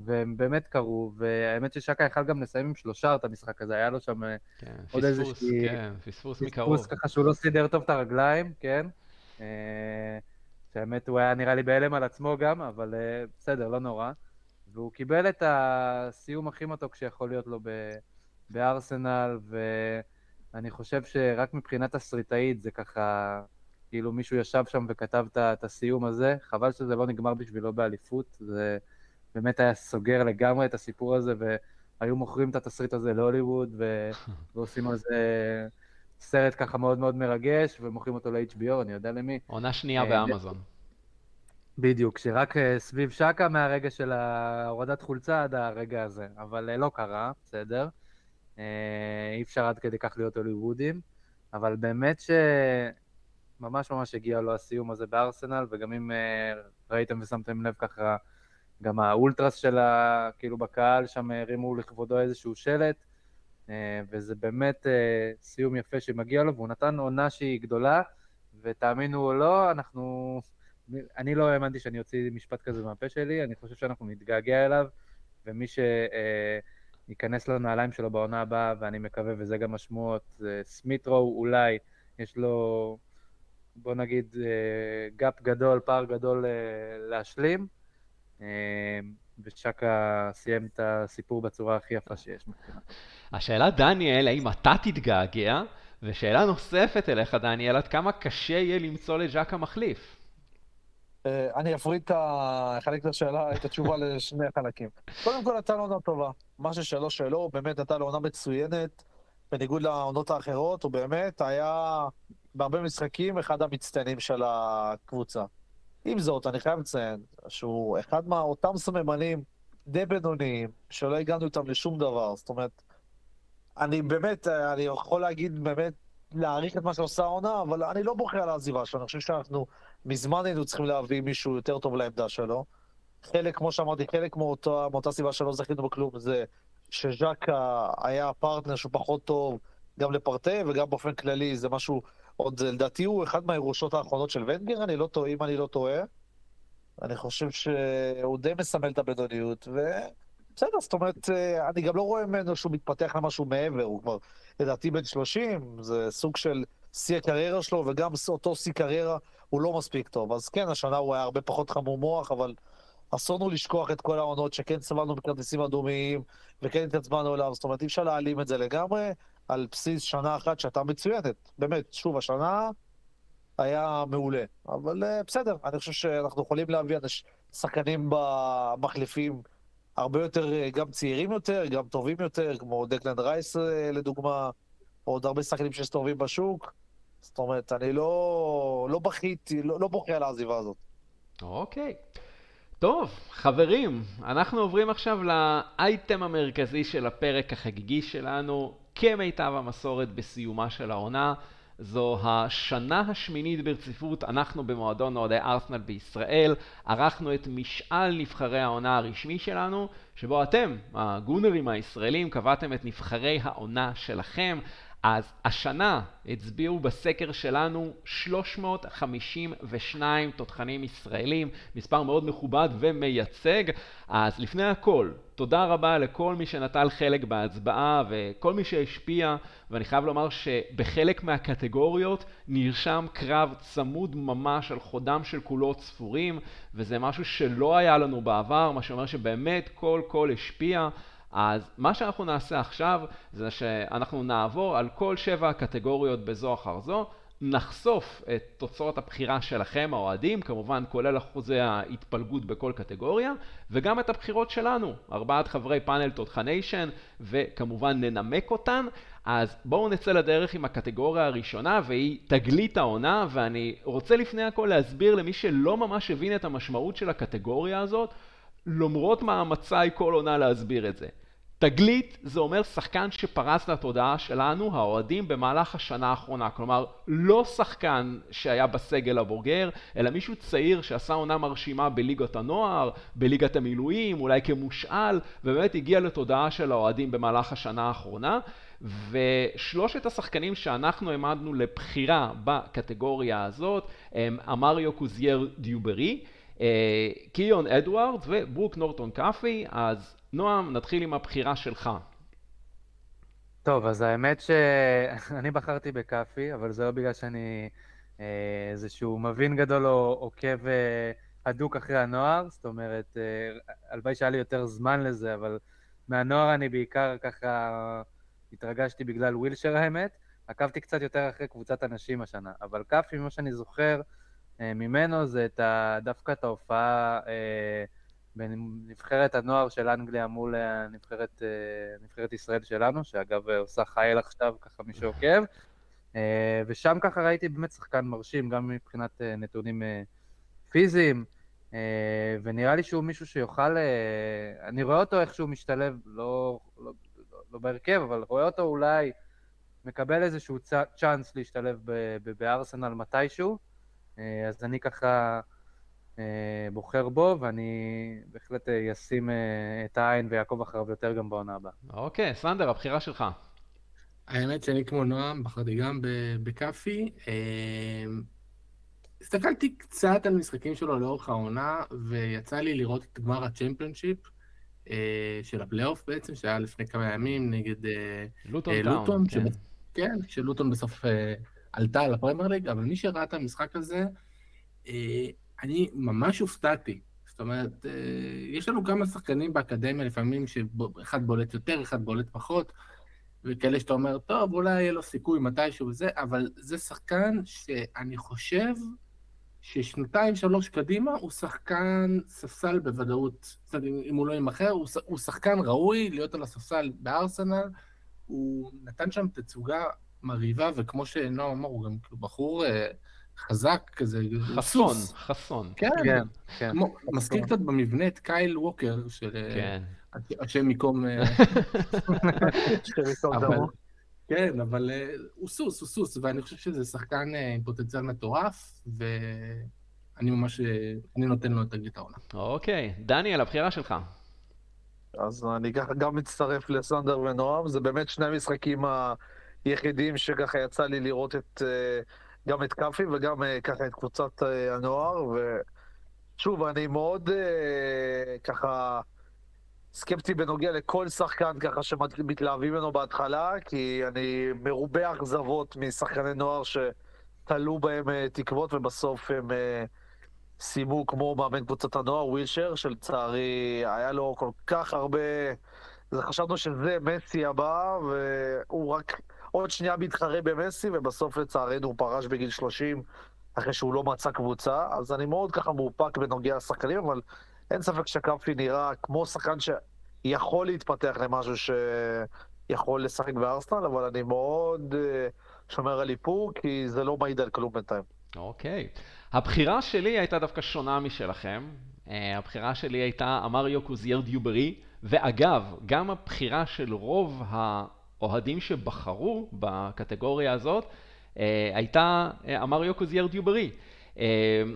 והם באמת קרו, והאמת ששקה יכל גם לסיים עם שלושה את המשחק הזה, היה לו שם כן, עוד איזה שהיא... כן, פספוס מקרוב. פספוס ככה שהוא לא סידר טוב את הרגליים, כן? שהאמת הוא היה נראה לי בהלם על עצמו גם, אבל בסדר, לא נורא. והוא קיבל את הסיום הכי מתוק שיכול להיות לו בארסנל, ואני חושב שרק מבחינת הסריטאית זה ככה, כאילו מישהו ישב שם וכתב את הסיום הזה, חבל שזה לא נגמר בשבילו באליפות, זה באמת היה סוגר לגמרי את הסיפור הזה, והיו מוכרים את התסריט הזה להוליווד, ועושים על זה סרט ככה מאוד מאוד מרגש, ומוכרים אותו ל-H B O, אני יודע למי. עונה שנייה באמזון. בדיוק, שרק סביב שקה מהרגע של ההורדת חולצה עד הרגע הזה, אבל לא קרה, בסדר. אי אפשר עד כדי כך להיות הוליוודים, אבל באמת שממש ממש הגיע לו הסיום הזה בארסנל, וגם אם ראיתם ושמתם לב ככה, גם האולטרס שלה, כאילו בקהל שם הרימו לכבודו איזשהו שלט, וזה באמת סיום יפה שמגיע לו, והוא נתן עונה שהיא גדולה, ותאמינו או לא, אנחנו... אני לא האמנתי שאני אוציא משפט כזה מהפה שלי, אני חושב שאנחנו נתגעגע אליו, ומי שייכנס לנעליים שלו בעונה הבאה, ואני מקווה, וזה גם משמעות, סמית רו אולי, יש לו, בוא נגיד, גאפ גדול, פער גדול להשלים, ושקה סיים את הסיפור בצורה הכי יפה שיש. השאלה, דניאל, האם אתה תתגעגע? ושאלה נוספת אליך, דניאל, עד כמה קשה יהיה למצוא לג'קה מחליף? אני אפריד את החלק לשאלה, את התשובה לשני החלקים. קודם כל נתן עונה טובה, מה ששאלו שלו, הוא באמת נתן עונה מצוינת, בניגוד לעונות האחרות, הוא באמת היה בהרבה משחקים אחד המצטיינים של הקבוצה. עם זאת, אני חייב לציין שהוא אחד מאותם סממנים די בינוניים, שלא הגענו איתם לשום דבר, זאת אומרת, אני באמת, אני יכול להגיד באמת, להעריך את מה שעושה העונה, אבל אני לא בוחר על העזיבה שלו, אני חושב שאנחנו מזמן היינו צריכים להביא מישהו יותר טוב לעמדה שלו. חלק, כמו שאמרתי, חלק מאותה, מאותה סיבה שלא זכינו בכלום, זה שז'קה היה פרטנר שהוא פחות טוב גם לפרטי, וגם באופן כללי זה משהו, עוד לדעתי הוא אחד מהירושות האחרונות של ונגר, אני לא טועה, אם אני לא טועה. אני חושב שהוא די מסמל את הבינוניות, ו... בסדר, זאת אומרת, אני גם לא רואה ממנו שהוא מתפתח למשהו מעבר, הוא כבר לדעתי בן שלושים, זה סוג של סי הקריירה שלו, וגם אותו סי קריירה הוא לא מספיק טוב. אז כן, השנה הוא היה הרבה פחות חמור מוח, אבל אסור לנו לשכוח את כל העונות שכן סבלנו בכרטיסים אדומיים, וכן התעצבנו אליו, זאת אומרת, אי אפשר להעלים את זה לגמרי, על בסיס שנה אחת שאתה מצוינת. באמת, שוב, השנה היה מעולה, אבל בסדר, אני חושב שאנחנו יכולים להביא שחקנים במחליפים, הרבה יותר, גם צעירים יותר, גם טובים יותר, כמו דקלן רייס לדוגמה, או עוד הרבה שחקנים שסתובבים בשוק. זאת אומרת, אני לא, לא בכיתי, לא, לא בוכה על העזיבה הזאת. אוקיי. טוב, חברים, אנחנו עוברים עכשיו לאייטם המרכזי של הפרק החגיגי שלנו, כמיטב המסורת בסיומה של העונה. זו השנה השמינית ברציפות, אנחנו במועדון אוהדי ארסנל בישראל, ערכנו את משאל נבחרי העונה הרשמי שלנו, שבו אתם, הגונרים הישראלים, קבעתם את נבחרי העונה שלכם. אז השנה הצביעו בסקר שלנו שלוש מאות חמישים ושניים תותחנים ישראלים, מספר מאוד מכובד ומייצג. אז לפני הכל, תודה רבה לכל מי שנטל חלק בהצבעה וכל מי שהשפיע, ואני חייב לומר שבחלק מהקטגוריות נרשם קרב צמוד ממש על חודם של קולות ספורים, וזה משהו שלא היה לנו בעבר, מה שאומר שבאמת כל קול השפיע. אז מה שאנחנו נעשה עכשיו זה שאנחנו נעבור על כל שבע הקטגוריות בזו אחר זו, נחשוף את תוצאות הבחירה שלכם, האוהדים, כמובן כולל אחוזי ההתפלגות בכל קטגוריה, וגם את הבחירות שלנו, ארבעת חברי פאנל Tot Nation, וכמובן ננמק אותן. אז בואו נצא לדרך עם הקטגוריה הראשונה, והיא תגלית העונה, ואני רוצה לפני הכל להסביר למי שלא ממש הבין את המשמעות של הקטגוריה הזאת, למרות מאמציי כל עונה להסביר את זה. תגלית זה אומר שחקן שפרס לתודעה שלנו, האוהדים, במהלך השנה האחרונה. כלומר, לא שחקן שהיה בסגל הבוגר, אלא מישהו צעיר שעשה עונה מרשימה בליגת הנוער, בליגת המילואים, אולי כמושאל, ובאמת הגיע לתודעה של האוהדים במהלך השנה האחרונה. ושלושת השחקנים שאנחנו עמדנו לבחירה בקטגוריה הזאת הם אמריו קוזייר-דיוברי, קיון אדוארד וברוק נורטון קאפי. אז נועם, נתחיל עם הבחירה שלך. טוב, אז האמת שאני בחרתי בקאפי, אבל זה לא בגלל שאני איזשהו מבין גדול או עוקב הדוק אחרי הנוער, זאת אומרת, הלוואי שהיה לי יותר זמן לזה, אבל מהנוער אני בעיקר ככה התרגשתי בגלל ווילשר האמת, עקבתי קצת יותר אחרי קבוצת הנשים השנה, אבל קאפי, מה שאני זוכר ממנו זה את ה, דווקא את ההופעה בנבחרת הנוער של אנגליה מול נבחרת, נבחרת ישראל שלנו, שאגב עושה חייל עכשיו ככה מי שעוקב, ושם ככה ראיתי באמת שחקן מרשים, גם מבחינת נתונים פיזיים, ונראה לי שהוא מישהו שיוכל, אני רואה אותו איך שהוא משתלב, לא, לא, לא בהרכב, אבל רואה אותו אולי מקבל איזשהו צ'אנס להשתלב בארסנל מתישהו, אז אני ככה בוחר בו, ואני בהחלט אשים את העין ויעקב אחריו יותר גם בעונה הבאה. אוקיי, סנדר, הבחירה שלך. האמת שאני כמו נועם, בחרתי גם בקאפי. הסתכלתי קצת על משחקים שלו לאורך העונה, ויצא לי לראות את גמר הצ'מפיונשיפ של הפלייאוף בעצם, שהיה לפני כמה ימים נגד לוטון, כן, שלוטון בסוף עלתה על הפרמייר ליג, אבל מי שראה את המשחק הזה, אני ממש הופתעתי. זאת אומרת, יש לנו כמה שחקנים באקדמיה לפעמים שאחד בולט יותר, אחד בולט פחות, וכאלה שאתה אומר, טוב, אולי יהיה לו סיכוי מתישהו וזה, אבל זה שחקן שאני חושב ששנתיים, שלוש קדימה, הוא שחקן ספסל בוודאות. זאת אומרת, אם הוא לא ימחר, הוא שחקן ראוי להיות על הספסל בארסנל, הוא נתן שם תצוגה מריבה, וכמו שנועם אמר, הוא גם בחור חזק כזה. חסון, חסון. כן, כן. מזכיר קצת במבנה את קייל ווקר, של השם מקום. כן, אבל הוא סוס, הוא סוס, ואני חושב שזה שחקן עם פוטנציאל מטורף, ואני ממש, אני נותן לו את תגלית העונה. אוקיי, דניאל, הבחירה שלך. אז אני גם מצטרף לסנדר ונועם, זה באמת שני משחקים ה... יחידים שככה יצא לי לראות את, גם את קאפי וגם ככה את קבוצת הנוער, ושוב, אני מאוד ככה סקפטי בנוגע לכל שחקן ככה שמתלהבים ממנו בהתחלה, כי אני מרובה אכזבות משחקני נוער שתלו בהם תקוות ובסוף הם סיימו כמו מאמן קבוצת הנוער, ווילשר, שלצערי היה לו כל כך הרבה, אז חשבנו שזה מסי הבא, והוא רק עוד שנייה מתחרה במסי, ובסוף לצערנו הוא פרש בגיל שלושים, אחרי שהוא לא מצא קבוצה, אז אני מאוד ככה מאופק בנוגע לשחקנים, אבל אין ספק שקאפי נראה כמו שחקן שיכול להתפתח למשהו שיכול לשחק בארסנל, אבל אני מאוד שומר על איפור, כי זה לא מעיד על כלום בינתיים. אוקיי. הבחירה שלי הייתה דווקא שונה משלכם. הבחירה שלי הייתה אמריו קוזייר-דיוברי, ואגב, גם הבחירה של רוב האוהדים שבחרו בקטגוריה הזאת, הייתה אמריו קוזייר-דיוברי.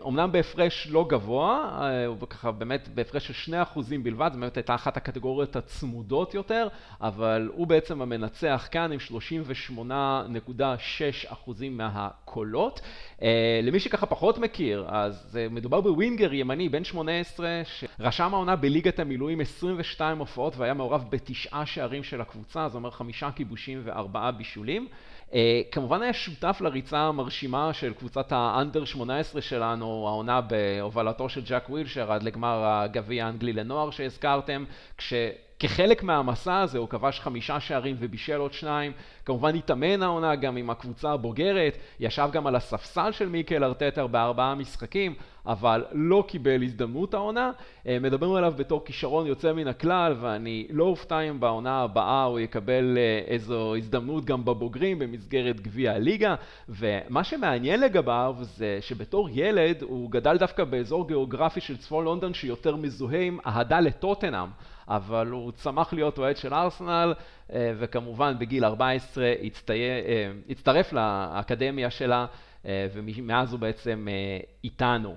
אמנם בהפרש לא גבוה, וככה באמת בהפרש של שני אחוזים בלבד, זאת אומרת הייתה אחת הקטגוריות הצמודות יותר, אבל הוא בעצם המנצח כאן עם שלושים ושמונה נקודה שש אחוזים מהקולות. למי שככה פחות מכיר, אז מדובר בווינגר ימני בן שמונה עשרה, שרשם העונה בליגת המילואים עשרים ושתיים הופעות, והיה מעורב בתשעה שערים של הקבוצה, זאת אומרת חמישה כיבושים וארבעה בישולים. כמובן היה שותף לריצה המרשימה של קבוצת האנדר שמונה עשרה שלנו, העונה בהובלתו של ג'ק ווילשר עד לגמר הגביע האנגלי לנוער שהזכרתם, כש... כחלק מהמסע הזה, הוא כבש חמישה שערים ובישל עוד שניים, כמובן התאמן העונה גם עם הקבוצה הבוגרת, ישב גם על הספסל של מיקל ארטטר בארבעה משחקים, אבל לא קיבל הזדמנות העונה, מדברים עליו בתור כישרון יוצא מן הכלל, ואני לא אופתע אם בעונה הבאה הוא יקבל איזו הזדמנות גם בבוגרים במסגרת גביע הליגה, ומה שמעניין לגביו זה שבתור ילד הוא גדל דווקא באזור גיאוגרפי של צפון לונדון שיותר מזוהה עם אהדה לטוטנהאם, אבל הוא צמח להיות אוהד של ארסנל, וכמובן בגיל ארבע עשרה הצטרף לאקדמיה שלה, ומאז הוא בעצם איתנו.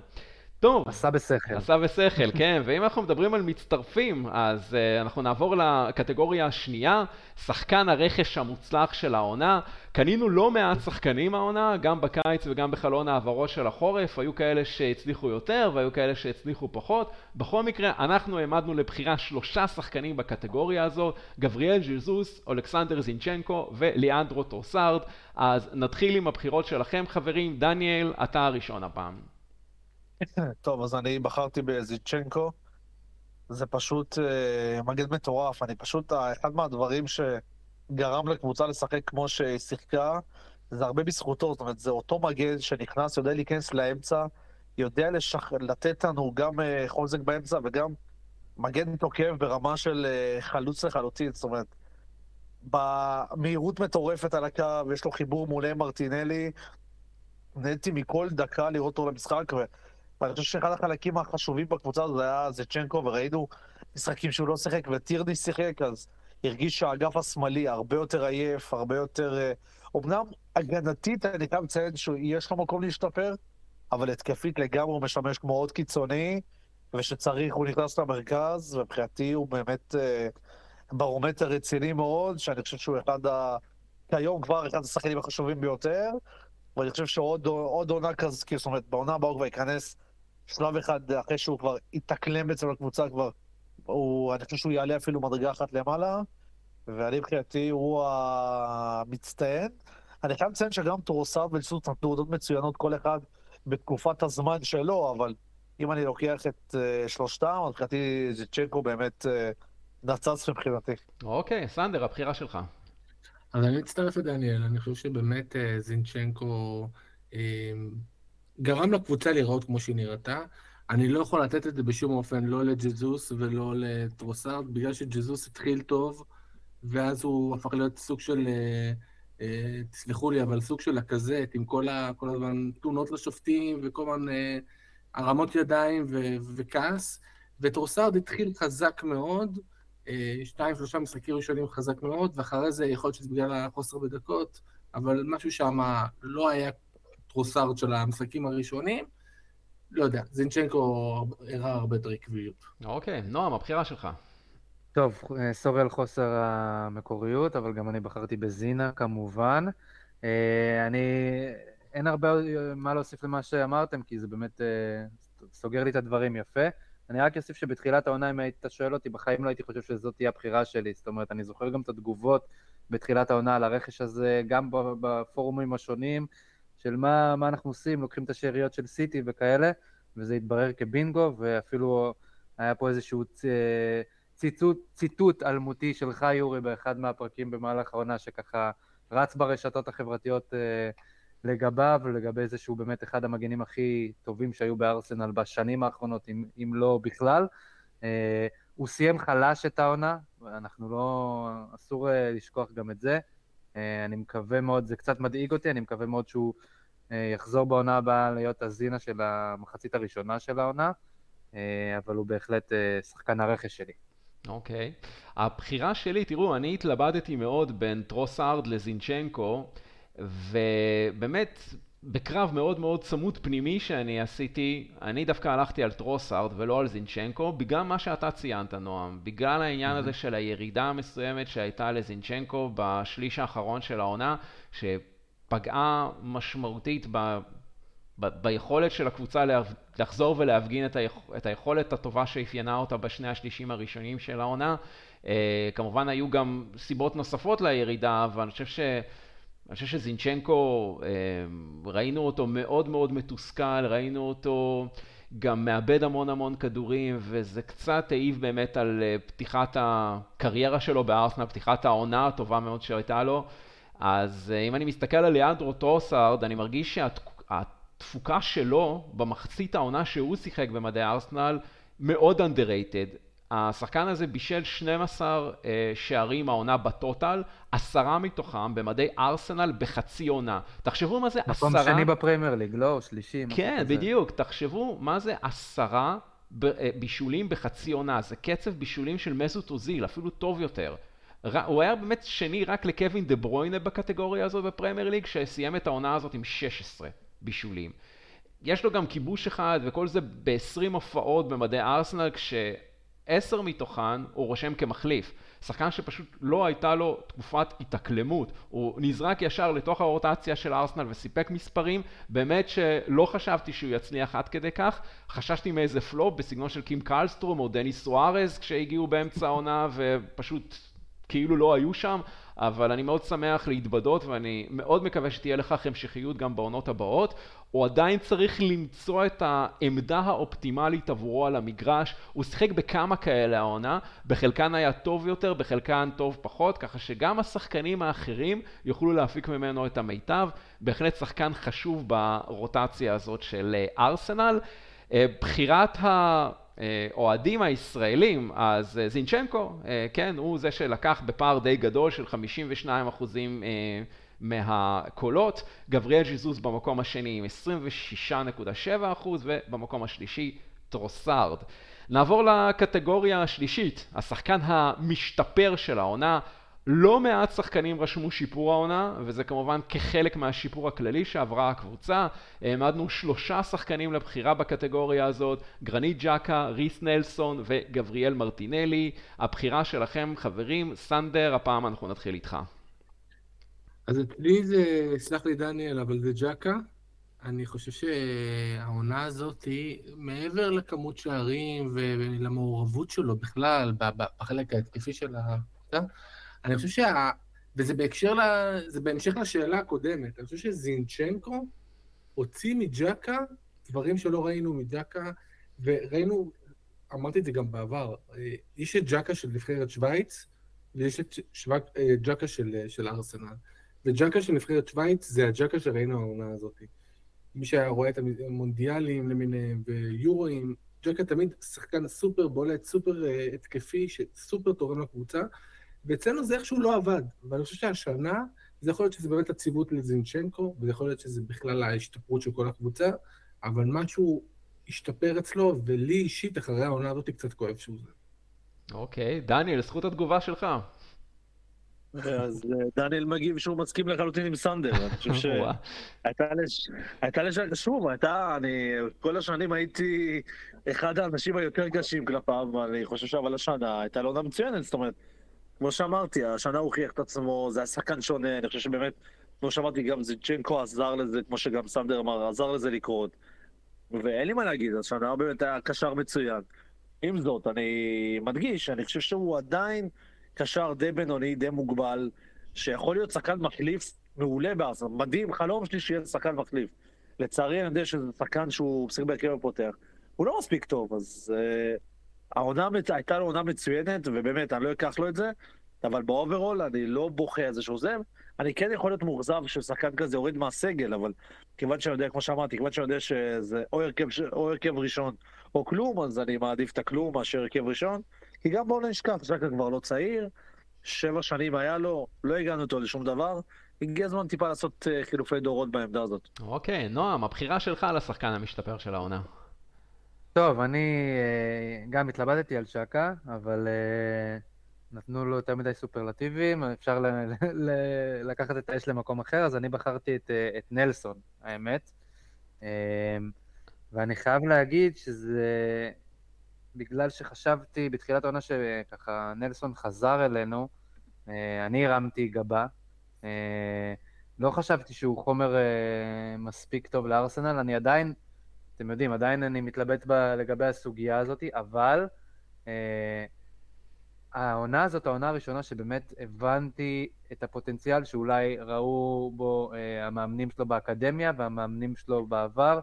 טוב. עשה בשכל. עשה בשכל, כן. ואם אנחנו מדברים על מצטרפים, אז אנחנו נעבור לקטגוריה השנייה, שחקן הרכש המוצלח של העונה. קנינו לא מעט שחקנים העונה, גם בקיץ וגם בחלון העברות של החורף. היו כאלה שהצליחו יותר והיו כאלה שהצליחו פחות. בכל מקרה, אנחנו העמדנו לבחירה שלושה שחקנים בקטגוריה הזאת, גבריאל ז'יזוס, אלכסנדר זינצ'נקו וליאנדרו טרוסארד. אז נתחיל עם הבחירות שלכם, חברים. דניאל, אתה הראשון הפעם. טוב, אז אני בחרתי בזינצ'נקו, זה פשוט אה, מגן מטורף, אני פשוט, אחד מהדברים שגרם לקבוצה לשחק כמו שהיא שיחקה, זה הרבה בזכותו, זאת אומרת, זה אותו מגן שנכנס, יודע להיכנס לאמצע, יודע לשח... לתת לנו גם אה, חוזק באמצע וגם מגן תוקף ברמה של אה, חלוץ לחלוטין, זאת אומרת, במהירות מטורפת על הקו, יש לו חיבור מולי מרטינלי, נהנתי מכל דקה לראות אותו למשחק, ו... ואני חושב שאחד החלקים החשובים בקבוצה הזאת היה זינצ'נקו, וראינו משחקים שהוא לא שיחק וטירני שיחק, אז הרגיש שהאגף השמאלי הרבה יותר עייף, הרבה יותר... אומנם הגנתית אני חייב לציין שיש לו מקום להשתפר, אבל התקפית לגמרי הוא משמש כמו עוד קיצוני, ושצריך הוא נכנס למרכז, ובחינתי הוא באמת ברומטר רציני מאוד, שאני חושב שהוא אחד ה... כיום כבר אחד השחקנים החשובים ביותר, ואני חושב שעוד עונה כזו, זאת אומרת, בעונה הבאה הוא כבר ייכנס שלב אחד אחרי שהוא כבר יתאקלם בעצם לקבוצה כבר, הוא, אני חושב שהוא יעלה אפילו מדרגה אחת למעלה, ואני מבחינתי הוא המצטיין. אני חייב לציין שגם טרוסארד ולסוט נתנו עודות מצוינות כל אחד בתקופת הזמן שלו, אבל אם אני לוקח את uh, שלושתם, אז מבחינתי זינצ'נקו באמת uh, נצץ מבחינתי. אוקיי, סנדר, הבחירה שלך. אז אני מצטרף לדניאל, אני חושב שבאמת זינצ'נקו גרם לקבוצה להיראות כמו שהיא נראתה. אני לא יכול לתת את זה בשום אופן, לא לג'זוס ולא לטרוסארד, בגלל שג'זוס התחיל טוב, ואז הוא הפך להיות סוג של, תסלחו לי, אבל סוג של הקזט, עם כל הזמן תאונות לשופטים וכל הזמן הרמות ידיים וכעס, וטרוסארד התחיל חזק מאוד, שתיים, שלושה משחקים ראשונים חזק מאוד, ואחרי זה יכול להיות שזה בגלל החוסר בדקות, אבל משהו שם לא היה טרוסארד של המשחקים הראשונים, לא יודע, זינצ'נקו הראה הרבה יותר עקביות. אוקיי, נועם, הבחירה שלך. טוב, סורי על חוסר המקוריות, אבל גם אני בחרתי בזינה, כמובן. אני, אין הרבה מה להוסיף למה שאמרתם, כי זה באמת סוגר לי את הדברים יפה. אני רק אוסיף שבתחילת העונה, אם היית שואל אותי, בחיים לא הייתי חושב שזאת תהיה הבחירה שלי. זאת אומרת, אני זוכר גם את התגובות בתחילת העונה על הרכש הזה, גם בפורומים השונים, של מה, מה אנחנו עושים, לוקחים את השאריות של סיטי וכאלה, וזה התברר כבינגו, ואפילו היה פה איזשהו ציטוט, ציטוט אלמותי שלך, יורי, באחד מהפרקים במהלך העונה, שככה רץ ברשתות החברתיות לגביו, לגבי איזה שהוא באמת אחד המגנים הכי טובים שהיו בארסנל בשנים האחרונות, אם, אם לא בכלל. אה, הוא סיים חלש את העונה, אנחנו לא, אסור אה, לשכוח גם את זה. אה, אני מקווה מאוד, זה קצת מדאיג אותי, אני מקווה מאוד שהוא אה, יחזור בעונה הבאה להיות הזינה של המחצית הראשונה של העונה, אה, אבל הוא בהחלט אה, שחקן הרכש שלי. אוקיי. Okay. הבחירה שלי, תראו, אני התלבטתי מאוד בין טרוסארד לזינצ'נקו, ובאמת בקרב מאוד מאוד צמוד פנימי שאני עשיתי, אני דווקא הלכתי על טרוסארד ולא על זינצ'נקו, בגלל מה שאתה ציינת, נועם, בגלל העניין הזה של הירידה המסוימת שהייתה לזינצ'נקו בשליש האחרון של העונה, שפגעה משמעותית ב... ב- ביכולת של הקבוצה לחזור ולהפגין את, היכ- את היכולת הטובה שאפיינה אותה בשני השלישים הראשונים של העונה. אה, כמובן היו גם סיבות נוספות לירידה, אבל אני חושב ש... אני חושב שזינצ'נקו, ראינו אותו מאוד מאוד מתוסכל, ראינו אותו גם מאבד המון המון כדורים, וזה קצת העיב באמת על פתיחת הקריירה שלו בארסנל, פתיחת העונה הטובה מאוד שהייתה לו. אז אם אני מסתכל על ליאנדרו טרוסארד, אני מרגיש שהתפוקה שלו במחצית העונה שהוא שיחק במדעי ארסנל מאוד אנדררייטד. השחקן הזה בישל שנים עשר uh, שערים העונה בטוטל, עשרה מתוכם במדי ארסנל בחצי עונה. תחשבו מה זה עשרה... מקום שני בפרמייר ליג, לא, שלישים. כן, בדיוק. זה. תחשבו מה זה עשרה ב... בישולים בחצי עונה. זה קצב בישולים של מסות אוזיל, אפילו טוב יותר. ר... הוא היה באמת שני רק לקווין דה ברוינה בקטגוריה הזאת בפרמייר ליג, שסיים את העונה הזאת עם שש עשרה בישולים. יש לו גם כיבוש אחד, וכל זה ב-עשרים הופעות במדי ארסנל, כש... עשר מתוכן הוא רושם כמחליף. שחקן שפשוט לא הייתה לו תקופת התאקלמות. הוא נזרק ישר לתוך הרוטציה של ארסנל וסיפק מספרים. באמת שלא חשבתי שהוא יצליח עד כדי כך. חששתי מאיזה פלופ בסגנון של קים קלסטרום או דני סוארז כשהגיעו באמצע העונה ופשוט כאילו לא היו שם. אבל אני מאוד שמח להתבדות ואני מאוד מקווה שתהיה לכך המשכיות גם בעונות הבאות. הוא עדיין צריך למצוא את העמדה האופטימלית עבורו על המגרש. הוא שחק בכמה כאלה העונה, בחלקן היה טוב יותר, בחלקן טוב פחות, ככה שגם השחקנים האחרים יוכלו להפיק ממנו את המיטב. בהחלט שחקן חשוב ברוטציה הזאת של ארסנל. בחירת ה... אוהדים הישראלים, אז זינצ'נקו, כן, הוא זה שלקח בפער די גדול של חמישים ושניים אחוז מהקולות, גבריאל ג'יזוס במקום השני עם עשרים ושישה נקודה שבע אחוז ובמקום השלישי טרוסארד. נעבור לקטגוריה השלישית, השחקן המשתפר של העונה. לא מעט שחקנים רשמו שיפור העונה, וזה כמובן כחלק מהשיפור הכללי שעברה הקבוצה. העמדנו שלושה שחקנים לבחירה בקטגוריה הזאת, גרנית ג'אקה, ריס נלסון וגבריאל מרטינלי. הבחירה שלכם, חברים. סנדר, הפעם אנחנו נתחיל איתך. אז לי זה, סלח לי דניאל, אבל זה ג'אקה. אני חושב שהעונה הזאת היא מעבר לכמות שערים ולמעורבות שלו בכלל, בחלק ההתקפי של הקבוצה, אני חושב שה... וזה בהקשר לה... זה בהמשך לשאלה הקודמת. אני חושב שזינצ'נקו הוציא מג'אקה דברים שלא ראינו מג'אקה, וראינו, אמרתי את זה גם בעבר, יש את ג'אקה של נבחרת שוויץ, ויש את שווק... ג'אקה של, של ארסנל. וג'אקה של נבחרת שוויץ זה הג'אקה שראינו העונה הזאת. מי שהיה רואה את המונדיאלים למיניהם ויורואים, ג'אקה תמיד שחקן סופר בולט, סופר התקפי, שסופר תורם לקבוצה, ואצלנו זה איכשהו לא עבד, ואני חושב שהשנה, זה יכול להיות שזה באמת הציבות לזינצ'נקו, וזה יכול להיות שזה בכלל ההשתפרות של כל הקבוצה, אבל משהו השתפר אצלו, ולי אישית אחרי העונה הזאת קצת כואב שהוא זה. אוקיי, דניאל, זכות התגובה שלך. אז דניאל מגיב שהוא מסכים לחלוטין עם סנדר, אני חושב ש... הייתה לשאלה, שוב, הייתה, אני כל השנים הייתי אחד האנשים היותר קשים כלפיו, ואני חושב שעבל השנה הייתה לא מצוינת, זאת אומרת, כמו שאמרתי, השנה הוא חייך את עצמו, זה היה שחקן שונה, אני חושב שבאמת, כמו שאמרתי, גם זינצ'נקו עזר לזה, כמו שגם סנדר אמר, עזר לזה לקרות. ואין לי מה להגיד, השנה באמת היה קשר מצוין. עם זאת, אני מדגיש, אני חושב שהוא עדיין קשר די בינוני, די מוגבל, שיכול להיות שחקן מחליף מעולה בארסנל. מדהים, חלום שלי שיהיה שחקן מחליף. לצערי, אני יודע שזה שחקן שהוא פסיק בהרכב ופותח. הוא לא מספיק טוב, אז... העונה, הייתה לו עונה מצוינת, ובאמת, אני לא אקח לו את זה, אבל באוברול אני לא בוכה על זה שהוא עוזב. אני כן יכול להיות מורזב ששחקן כזה הוריד מהסגל, אבל כיוון שאני יודע, כמו שאמרתי, כיוון שאני יודע שזה או הרכב, או הרכב ראשון או כלום, אז אני מעדיף את הכלום מאשר הרכב ראשון, כי גם בואו נשכח, ז'קה כבר לא צעיר, שבע שנים היה לו, לא הגענו אותו לשום דבר, הגיע זמן טיפה לעשות חילופי דורות בעמדה הזאת. אוקיי, נועם, הבחירה שלך על השחקן המשתפר של העונה. טוב, אני גם התלבטתי על ג'אקה, אבל נתנו לו יותר מדי סופרלטיבים, אפשר ל- ל- ל- לקחת את האש למקום אחר, אז אני בחרתי את, את נלסון, האמת. ואני חייב להגיד שזה בגלל שחשבתי בתחילת העונה שככה נלסון חזר אלינו, אני הרמתי גבה. לא חשבתי שהוא חומר מספיק טוב לארסנל, אני עדיין... אתם יודעים, עדיין אני מתלבט ב- לגבי הסוגיה הזאת, אבל אה, העונה הזאת, העונה הראשונה שבאמת הבנתי את הפוטנציאל שאולי ראו בו אה, המאמנים שלו באקדמיה והמאמנים שלו בעבר,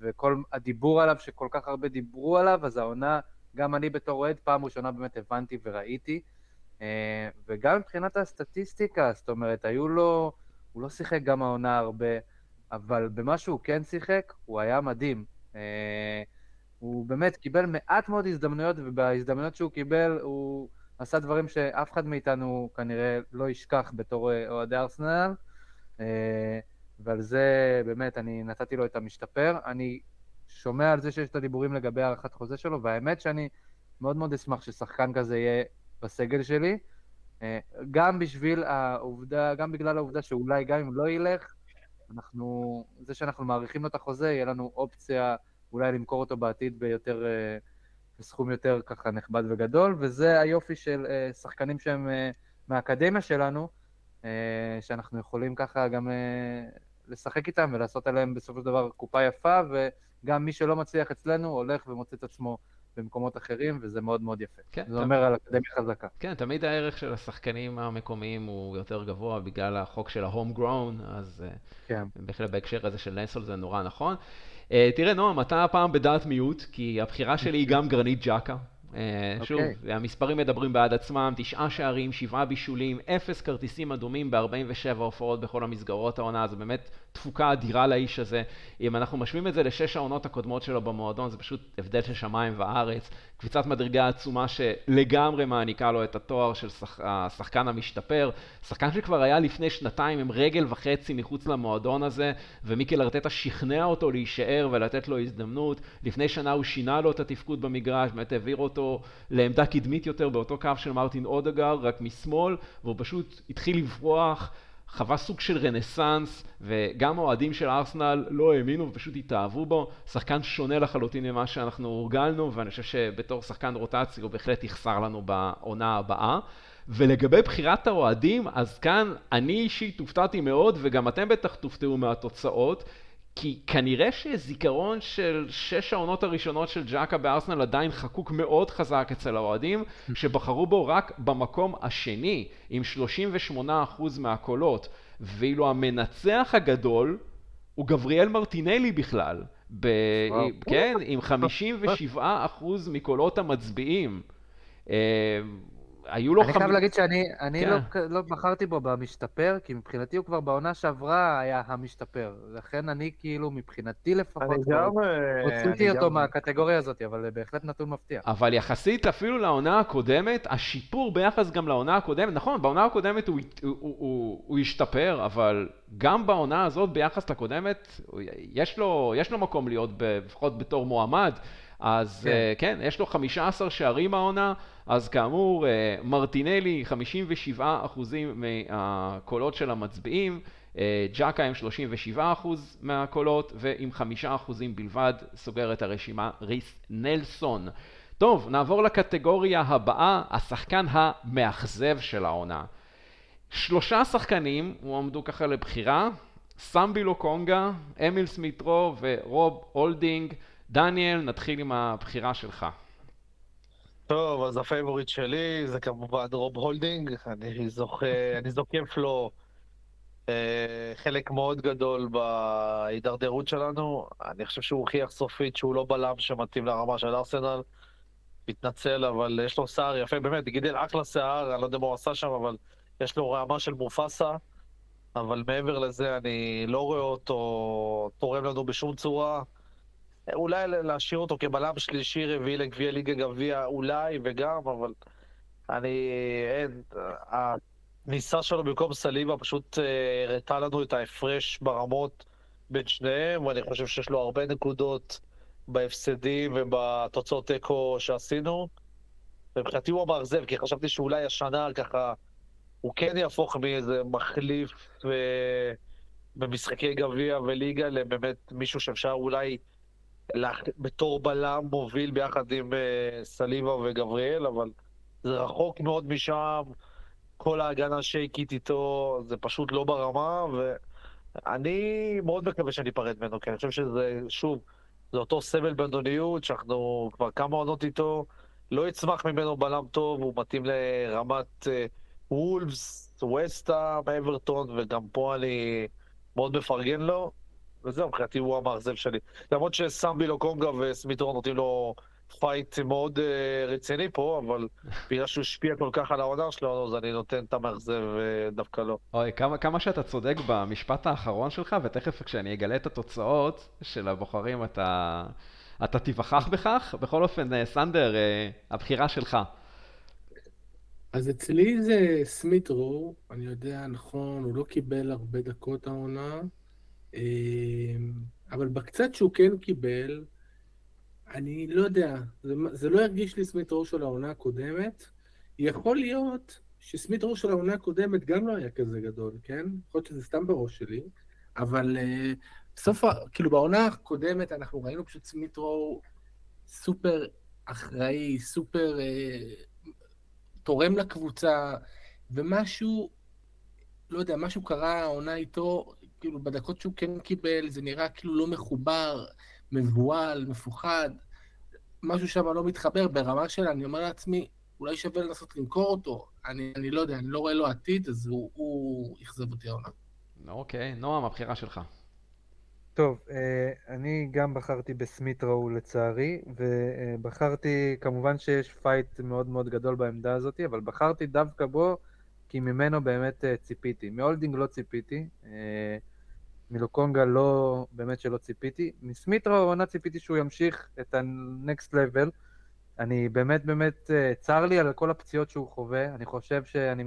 וכל הדיבור עליו, שכל כך הרבה דיברו עליו, אז העונה, גם אני בתור אוהד, פעם ראשונה באמת הבנתי וראיתי, וגם מבחינת הסטטיסטיקה, זאת אומרת, היו לו, הוא לא שיחק גם העונה הרבה, אבל במה שהוא כן שיחק, הוא היה מדהים. הוא באמת קיבל מעט מאוד הזדמנויות, ובהזדמנויות שהוא קיבל, הוא עשה דברים שאף אחד מאיתנו כנראה לא ישכח בתור אוהדי ארסנל, ועל זה באמת אני נתתי לו את המשתפר. אני שומע על זה שיש את הדיבורים לגבי הערכת חוזה שלו, והאמת שאני מאוד מאוד אשמח ששחקן כזה יהיה בסגל שלי, גם בשביל העובדה, גם בגלל העובדה שאולי גם אם לא ילך, אנחנו, זה שאנחנו מעריכים לו את החוזה, יהיה לנו אופציה אולי למכור אותו בעתיד ביותר, בסכום יותר ככה נכבד וגדול, וזה היופי של שחקנים שהם מהאקדמיה שלנו, שאנחנו יכולים ככה גם לשחק איתם ולעשות עליהם בסופו של דבר קופה יפה, וגם מי שלא מצליח אצלנו הולך ומוצא את עצמו במקומות אחרים, וזה מאוד מאוד יפה. כן, זה אומר על אקדמיה חזקה. כן, תמיד הערך של השחקנים המקומיים הוא יותר גבוה בגלל החוק של ה-home grown, אז כן. בהחלט בהקשר הזה של נסול זה נורא נכון. תראה נועם, אתה הפעם בדעת מיעוט, כי הבחירה שלי היא גם גרנית ג'אקה. שוב, המספרים מדברים בעד עצמם, תשעה שערים, שבעה בישולים, אפס כרטיסים אדומים ב-ארבעים ושבע הופעות בכל המסגרות העונה, זו באמת תפוקה אדירה לאיש הזה. אם אנחנו משווים את זה לשש העונות הקודמות שלו במועדון, זה פשוט הבדל של שמיים וארץ, קפיצת מדרגה עצומה שלגמרי מעניקה לו את התואר של השחקן המשתפר, שחקן שכבר היה לפני שנתיים עם רגל וחצי מחוץ למועדון הזה, ומיקל ארטטה שכנע אותו להישאר ולתת לו הזדמנות. לפני שנה הוא שינה לו את התפקוד במגרש, באמת העביר אותו לעמדה קדמית יותר באותו קו של מרטין אודגארד, רק משמאל, והוא פשוט התחיל לברוח, חווה סוג של רנסנס, וגם האוהדים של ארסנל לא האמינו ופשוט התאהבו בו. שחקן שונה לחלוטין ממה שאנחנו הורגלנו, ואני חושב שבתור שחקן רוטציה הוא בהחלט יחסר לנו בעונה הבאה. ולגבי בחירת האוהדים, אז כאן אני אישית הופתעתי מאוד, וגם אתם בטח תופתעו מהתוצאות, כי כנראה שזיכרון של שש העונות הראשונות של ג'אקה בארסנל עדיין חקוק מאוד חזק אצל האוהדים, שבחרו בו רק במקום השני, עם שלושים ושמונה אחוז מהקולות, ואילו המנצח הגדול הוא גבריאל מרטינלי בכלל, ב... כן, עם חמישים ושבעה אחוז מקולות המצביעים. אני חייב להגיד שאני לא בחרתי בו במשתפר, כי מבחינתי הוא כבר בעונה שעברה היה המשתפר, לכן אני כאילו מבחינתי לפחות הוצאתי אותו מהקטגוריה הזאת, אבל בהחלט נתון מפתיע. אבל יחסית אפילו לעונה הקודמת, השיפור ביחס גם לעונה הקודמת, נכון, בעונה הקודמת הוא השתפר, אבל גם בעונה הזאת ביחס לקודמת, יש לו מקום להיות לפחות בתור מועמד, אז כן, יש לו חמישה עשר שערים העונה, אז כאמור, מרטינלי חמישים ושבעה אחוזים מהקולות של המצביעים, ג'אקה עם שלושים ושבעה אחוז מהקולות, ועם חמישה אחוזים בלבד סוגר את הרשימה ריס נלסון. טוב, נעבור לקטגוריה הבאה, השחקן המאכזב של העונה. שלושה שחקנים הועמדו ככה לבחירה, סמבי לוקונגה, אמיל סמית רו ורוב הולדינג. דניאל, נתחיל עם הבחירה שלך. טוב, אז הפייבוריט שלי זה כמובן רוב הולדינג. אני זוקף לו חלק מאוד גדול בהידרדרות שלנו. אני חושב שהוא הוכיח סופית שהוא לא בלם שמתאים לרמה של ארסנל. מתנצל, אבל יש לו שיער יפה, באמת, גידל אחלה שיער, אני לא יודע מה הוא עשה שם, אבל יש לו רמה של מופסה. אבל מעבר לזה, אני לא רואה אותו תורם לנו בשום צורה. אולי להשאיר אותו כבלם שלישי רביעי לגביע ליגה גביע, אולי וגם, אבל אני, אין, הניסה שלו במקום סליבה פשוט הראתה לנו את ההפרש ברמות בין שניהם, ואני חושב שיש לו הרבה נקודות בהפסדים ובתוצאות אקו שעשינו. ובחינתי הוא המאכזב, כי חשבתי שאולי השנה ככה הוא כן יהפוך מאיזה מחליף במשחקי גביע וליגה לבאמת מישהו שאפשר אולי בתור בלם מוביל ביחד עם סליבה וגבריאל, אבל זה רחוק מאוד משם, כל ההגנה שייקית איתו, זה פשוט לא ברמה, ואני מאוד מקווה שאני אפרד ממנו, כי אני חושב שזה, שוב, זה אותו סבל בינוניות, שאנחנו כבר כמה עונות איתו, לא יצמח ממנו בלם טוב, הוא מתאים לרמת וולפס, ווסטה, אברטון, וגם פה אני מאוד מפרגן לו. וזהו, מבחינתי הוא המאכזב שלי. למרות שסמבי לוקונגה וסמית רון נותנים לו פייט מאוד רציני פה, אבל בגלל שהוא השפיע כל כך על העונה שלו, אז אני נותן את המאכזב דווקא לא. אוי, כמה, כמה שאתה צודק במשפט האחרון שלך, ותכף כשאני אגלה את התוצאות של הבוחרים, אתה, אתה תיווכח בכך. בכל אופן, סנדר, הבחירה שלך. אז אצלי זה סמית רו, אני יודע, נכון, הוא לא קיבל הרבה דקות העונה, אבל בקצת שהוא כן קיבל, אני לא יודע, זה, זה לא הרגיש לי סמית רו של העונה הקודמת. יכול להיות שסמית רו של העונה הקודמת גם לא היה כזה גדול, כן? יכול להיות שזה סתם בראש שלי, אבל בסוף, כאילו בעונה הקודמת אנחנו ראינו פשוט סמית רו סופר אחראי, סופר... תורם לקבוצה, ומשהו, לא יודע, משהו קרה, העונה איתו, כאילו בדקות שהוא כן קיבל, זה נראה כאילו לא מחובר, מבועל, מפוחד, משהו שם לא מתחבר, ברמה שלה, אני אומר לעצמי, אולי שווה לנסות למכור אותו, אני, אני לא יודע, אני לא רואה לו עתיד, אז הוא, הוא יחזב אותי העונה. אוקיי, נועם, הבחירה שלך. טוב, אני גם בחרתי בסמית ראו לצערי, ובחרתי, כמובן שיש פייט מאוד מאוד גדול בעמדה הזאת, אבל בחרתי דווקא בו, כי ממנו באמת ציפיתי. מהולדינג לא ציפיתי, מלוקונגה לא, באמת שלא ציפיתי. מסמית ראו עונה ציפיתי שהוא ימשיך את ה-next level. אני באמת באמת, צר לי על כל הפציעות שהוא חווה. אני חושב שאני,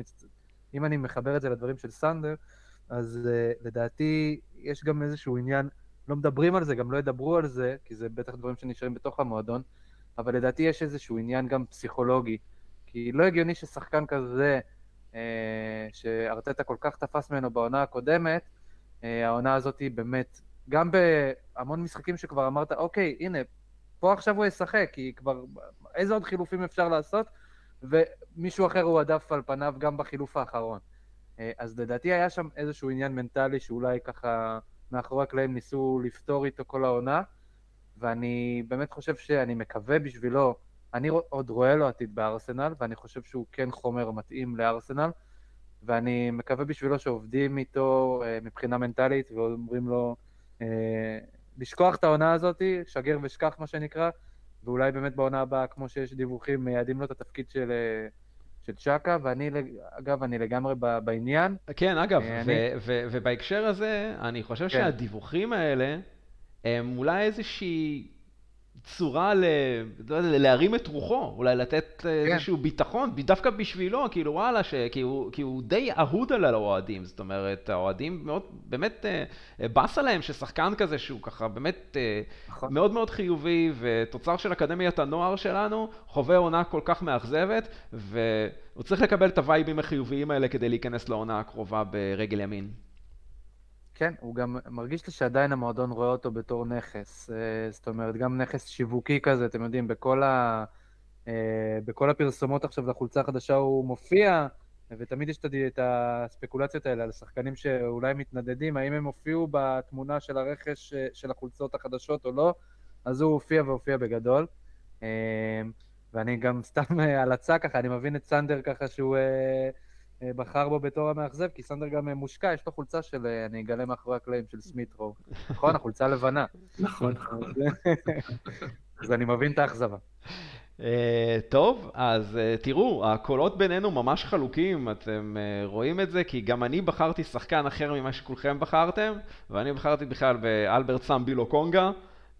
אם אני מחבר את זה לדברים של סנדר, אז לדעתי יש גם איזשהו עניין, לא מדברים על זה, גם לא ידברו על זה, כי זה בטח דברים שנשארים בתוך המועדון, אבל לדעתי יש איזשהו עניין גם פסיכולוגי, כי לא הגיוני ששחקן כזה, שארטטה כל כך תפס ממנו בעונה הקודמת, העונה הזאת היא באמת, גם בהמון משחקים שכבר אמרת, אוקיי, הנה, פה עכשיו הוא ישחק, כי כבר איזה עוד חילופים אפשר לעשות, ומישהו אחר הוא עדף על פניו גם בחילוף האחרון. אז לדעתי היה שם איזשהו עניין מנטלי שאולי ככה מאחורי הקלעים ניסו לפתור איתו כל העונה, ואני באמת חושב שאני מקווה בשבילו, אני עוד רואה לו עתיד בארסנל, ואני חושב שהוא כן חומר מתאים לארסנל, ואני מקווה בשבילו שעובדים איתו מבחינה מנטלית, ואומרים לו לשכוח את העונה הזאת, שגר ושכח מה שנקרא, ואולי באמת בעונה הבאה, כמו שיש דיווחים, מייעדים לו את התפקיד של... של צ'אקה, ואני, אגב, אני לגמרי בעניין. כן, אגב, אני... ו- ו- ובהקשר הזה, אני חושב כן. שהדיווחים האלה, הם אולי איזושהי צורה ל... להרים את רוחו, אולי לתת כן. איזשהו ביטחון, דווקא בשבילו, כאילו וואלה, ש... כי, הוא, כי הוא די אהוד על האוהדים, זאת אומרת, האוהדים מאוד, באמת בס עליהם ששחקן כזה, שהוא ככה באמת נכון. מאוד מאוד חיובי, ותוצר של אקדמיית הנוער שלנו, חווה עונה כל כך מאכזבת, והוא צריך לקבל את הווייבים החיוביים האלה, כדי להיכנס לעונה הקרובה ברגל ימין. כן, הוא גם מרגיש לי שעדיין המועדון רואה אותו בתור נכס, זאת אומרת, גם נכס שיווקי כזה, אתם יודעים, בכל, ה... בכל הפרסומות עכשיו לחולצה החדשה הוא מופיע, ותמיד יש את הספקולציות האלה על השחקנים שאולי מתנדדים, האם הם הופיעו בתמונה של הרכש של החולצות החדשות או לא, אז הוא הופיע והופיע בגדול, ואני גם סתם על הצע ככה, אני מבין את סנדר ככה שהוא... בחר בו בתור המאכזב, כי סנדר גם מושקע, יש לו חולצה של, אני אגלה מאחורי הקלעים של סמית רו, נכון? החולצה לבנה. נכון. אז אני מבין את האכזבה. טוב, אז תראו, הקולות בינינו ממש חלוקים, אתם רואים את זה, כי גם אני בחרתי שחקן אחר ממה שכולכם בחרתם, ואני בחרתי בכלל באלברט סמבי לוקונגה,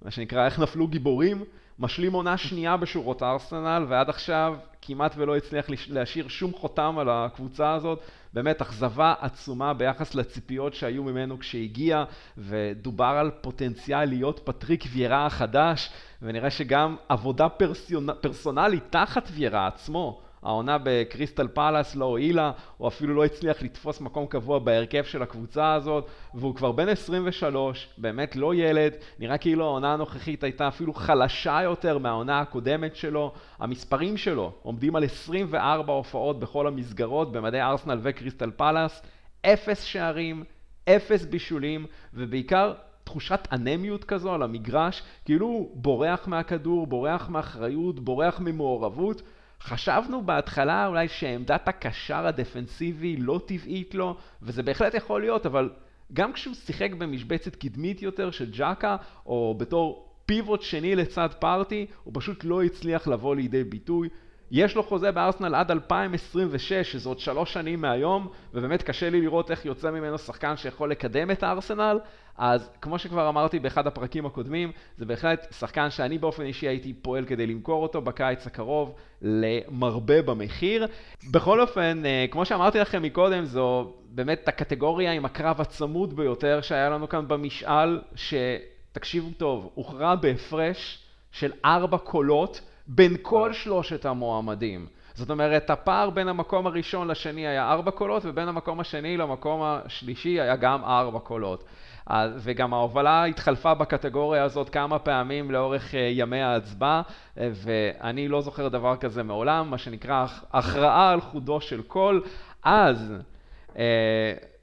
מה שנקרא, איך נפלו גיבורים, משלים עונה שנייה בשורות ארסנל, ועד עכשיו כמעט ולא הצליח להשאיר שום חותם על הקבוצה הזאת. באמת, אכזבה עצומה ביחס לציפיות שהיו ממנו כשהגיע, ודובר על פוטנציאל להיות פטריק ויירה החדש, ונראה שגם עבודה פרסיונ... פרסונלית תחת ויירה עצמו, העונה בקריסטל פלאס לא הועילה, הוא אפילו לא הצליח לתפוס מקום קבוע בהרכב של הקבוצה הזאת, והוא כבר בן עשרים ושלוש, באמת לא ילד, נראה כאילו העונה הנוכחית הייתה אפילו חלשה יותר מהעונה הקודמת שלו, המספרים שלו עומדים על עשרים וארבע הופעות בכל המסגרות, במדי ארסנל וקריסטל פלאס, אפס שערים, אפס בישולים, ובעיקר תחושת אנמיות כזו על המגרש, כאילו בורח מהכדור, בורח מאחריות, בורח ממעורבות, חשבנו בהתחלה אולי שעמדת הקשר הדפנסיבי לא טבעית לו, וזה בהחלט יכול להיות, אבל גם כשהוא שיחק במשבצת קדמית יותר של ג'קה, או בתור פיבוט שני לצד פרטי, הוא פשוט לא הצליח לבוא לידי ביטוי. יש לו חוזה בארסנל עד אלפיים עשרים ושש, שזה עוד שלוש שנים מהיום, ובאמת קשה לי לראות איך יוצא ממנו שחקן שיכול לקדם את הארסנל. אז כמו שכבר אמרתי באחד הפרקים הקודמים, זה בהחלט שחקן שאני באופן אישי הייתי פועל כדי למכור אותו בקיץ הקרוב למרבה במחיר. בכל אופן, כמו שאמרתי לכם מקודם, זו באמת הקטגוריה עם הקרב הצמוד ביותר שהיה לנו כאן במשאל, שתקשיבו טוב, הוכרע בהפרש של ארבע קולות, בין כל שלושת המועמדים. זאת אומרת, הפער בין המקום הראשון לשני היה ארבע קולות, ובין המקום השני למקום השלישי היה גם ארבע קולות. וגם ההובלה התחלפה בקטגוריה הזאת כמה פעמים לאורך ימי ההצבעה, ואני לא זוכר דבר כזה מעולם, מה שנקרא הכרעה על חודו של קול. אז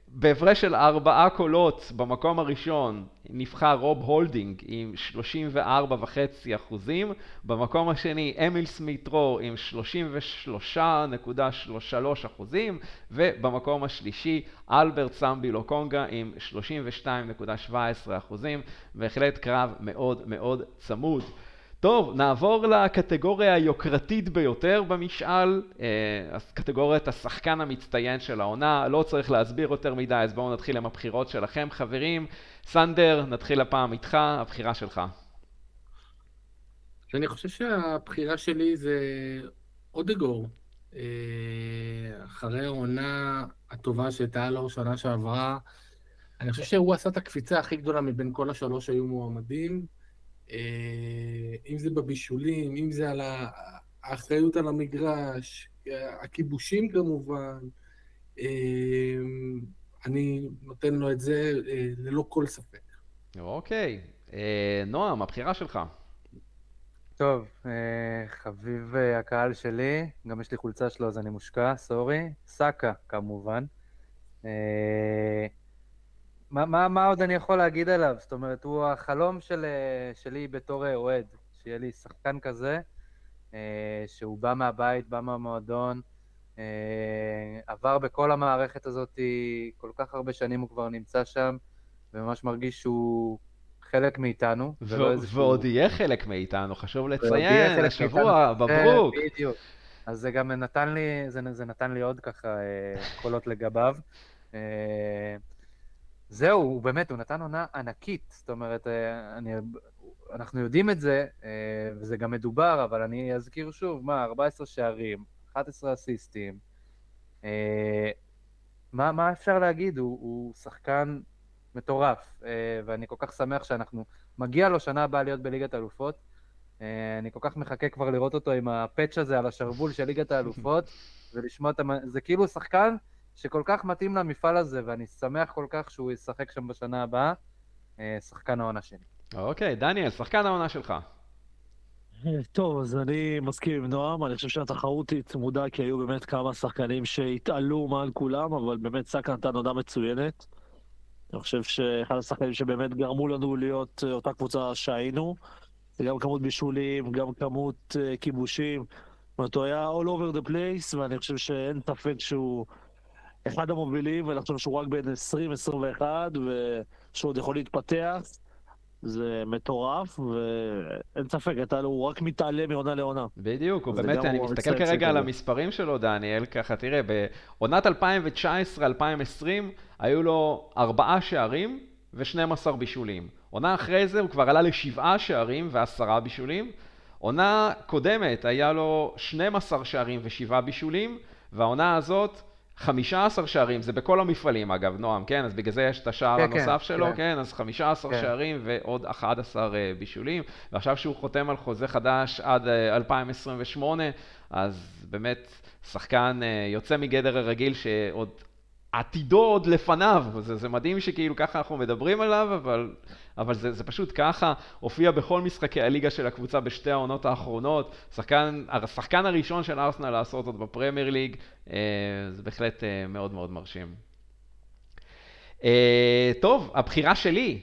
בהפרש של ארבעה קולות במקום הראשון נבחר רוב הולדינג עם שלושים וארבע נקודה חמש אחוזים, במקום השני אמיל סמית רו עם שלושים ושלוש נקודה שלושים ושלושה אחוזים, ובמקום השלישי אלברט סמבי לוקונגה עם שלושים ושתיים נקודה שבע עשרה אחוזים. בהחלט קרב מאוד מאוד צמוד. טוב, נעבור לקטגוריה היוקרתית ביותר במשאל, קטגוריית השחקן המצטיין של העונה. לא צריך להסביר יותר מדי, אז בואו נתחיל עם הבחירות שלכם, חברים. סנדר, נתחיל הפעם איתך, הבחירה שלך. אני חושב שהבחירה שלי זה אודגור. אחרי העונה הטובה שהייתה לו שנה שעברה, אני חושב שהוא עשה את הקפיצה הכי גדולה מבין כל השלוש שהיו מועמדים, אם זה בבישולים, אם זה על האחריות על המגרש, הכיבושים כמובן. אני נותן לו את זה ללא כל ספק. אוקיי. נועם, הבחירה שלך. טוב, חביב הקהל שלי, גם יש לי חולצה שלו אז אני מושקע, סורי. סאקה כמובן. מה, מה, מה עוד אני יכול להגיד עליו? זאת אומרת, הוא החלום של, שלי בתור אוהד, שיהיה לי שחקן כזה, שהוא בא מהבית, בא מהמועדון, עבר בכל המערכת הזאת, כל כך הרבה שנים הוא כבר נמצא שם, וממש מרגיש שהוא חלק מאיתנו. ו- ו- איזשהו... ועוד יהיה חלק מאיתנו, חשוב לציין, לשבוע, בברוק. בדיוק. אז זה גם נתן לי, זה, זה נתן לי עוד ככה קולות לגביו. זהו, הוא באמת, הוא נתן עונה ענקית, זאת אומרת, אני, אנחנו יודעים את זה, וזה גם מדובר, אבל אני אזכיר שוב, מה, ארבעה עשר שערים, אחד עשר אסיסטים, מה, מה אפשר להגיד? הוא, הוא שחקן מטורף, ואני כל כך שמח שאנחנו, מגיע לו שנה הבאה להיות בליגת האלופות, אני כל כך מחכה כבר לראות אותו עם הפאץ' הזה על השרבול של ליגת האלופות, ולשמוע את המ... זה כאילו שחקן, שכל כך מתאים למפעל הזה, ואני שמח כל כך שהוא ישחק שם בשנה הבאה, שחקן העונה שלי. אוקיי, דניאל, שחקן העונה שלך. טוב, אז אני מסכים עם נועם, אני חושב שהתחרות היא צמודה, כי היו באמת כמה שחקנים שהתעלו מעל כולם, אבל באמת סאקה נתן עונה מצוינת. אני חושב שאחד השחקנים שבאמת גרמו לנו להיות אותה קבוצה שהיינו, זה גם כמות בישולים, גם כמות כיבושים, הוא היה all over the place, ואני חושב שאין ספק שהוא... אחד המובילים, ואני חושב שהוא רק בין עשרים עשרים ואחת, ושעוד יכול להתפתח, זה מטורף, ואין ספק, אתה לא, הוא רק מתעלה מעונה לעונה. בדיוק, הוא באמת, אני מסתכל כרגע על המספרים שלו, דניאל, ככה תראה, בעונת אלפיים תשע עשרה עשרים היו לו ארבעה שערים ו-שנים עשר בישולים. עונה אחרי זה הוא כבר עלה לשבעה שערים ועשרה בישולים. עונה קודמת היה לו שנים עשר שערים ושבעה בישולים, והעונה הזאת, חמישה עשר שערים, זה בכל המפעלים אגב, נועם, כן? אז בגלל זה יש את השער הנוסף שלו, כן? אז חמישה עשר שערים ועוד אחד עשר בישולים, ועכשיו שהוא חותם על חוזה חדש עד אלפיים עשרים ושמונה, אז באמת שחקן יוצא מגדר הרגיל שעוד עתידו עוד לפניו, זה, זה מדהים שכאילו ככה אנחנו מדברים עליו, אבל, אבל זה, זה פשוט ככה, הופיע בכל משחקי הליגה של הקבוצה בשתי העונות האחרונות, שחקן, השחקן הראשון של ארסנל לעשות עוד בפרמייר ליג, אה, זה בהחלט אה, מאוד מאוד מרשים. אה, טוב, הבחירה שלי,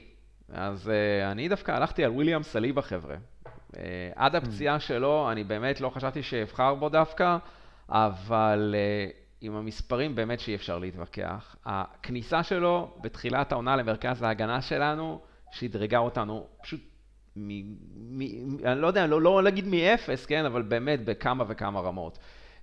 אז אה, אני דווקא הלכתי על וויליאם סליבה חבר'ה, אה, עד הפציעה שלו, אני באמת לא חשבתי שאבחר בו דווקא, אבל... אה, עם המספרים באמת שאי אפשר להתווכח. הכניסה שלו בתחילת העונה למרכז ההגנה שלנו, שהדרגה אותנו פשוט, מ, מ, מ, אני לא יודע, לא, לא להגיד מאפס, כן? אבל באמת בכמה וכמה רמות.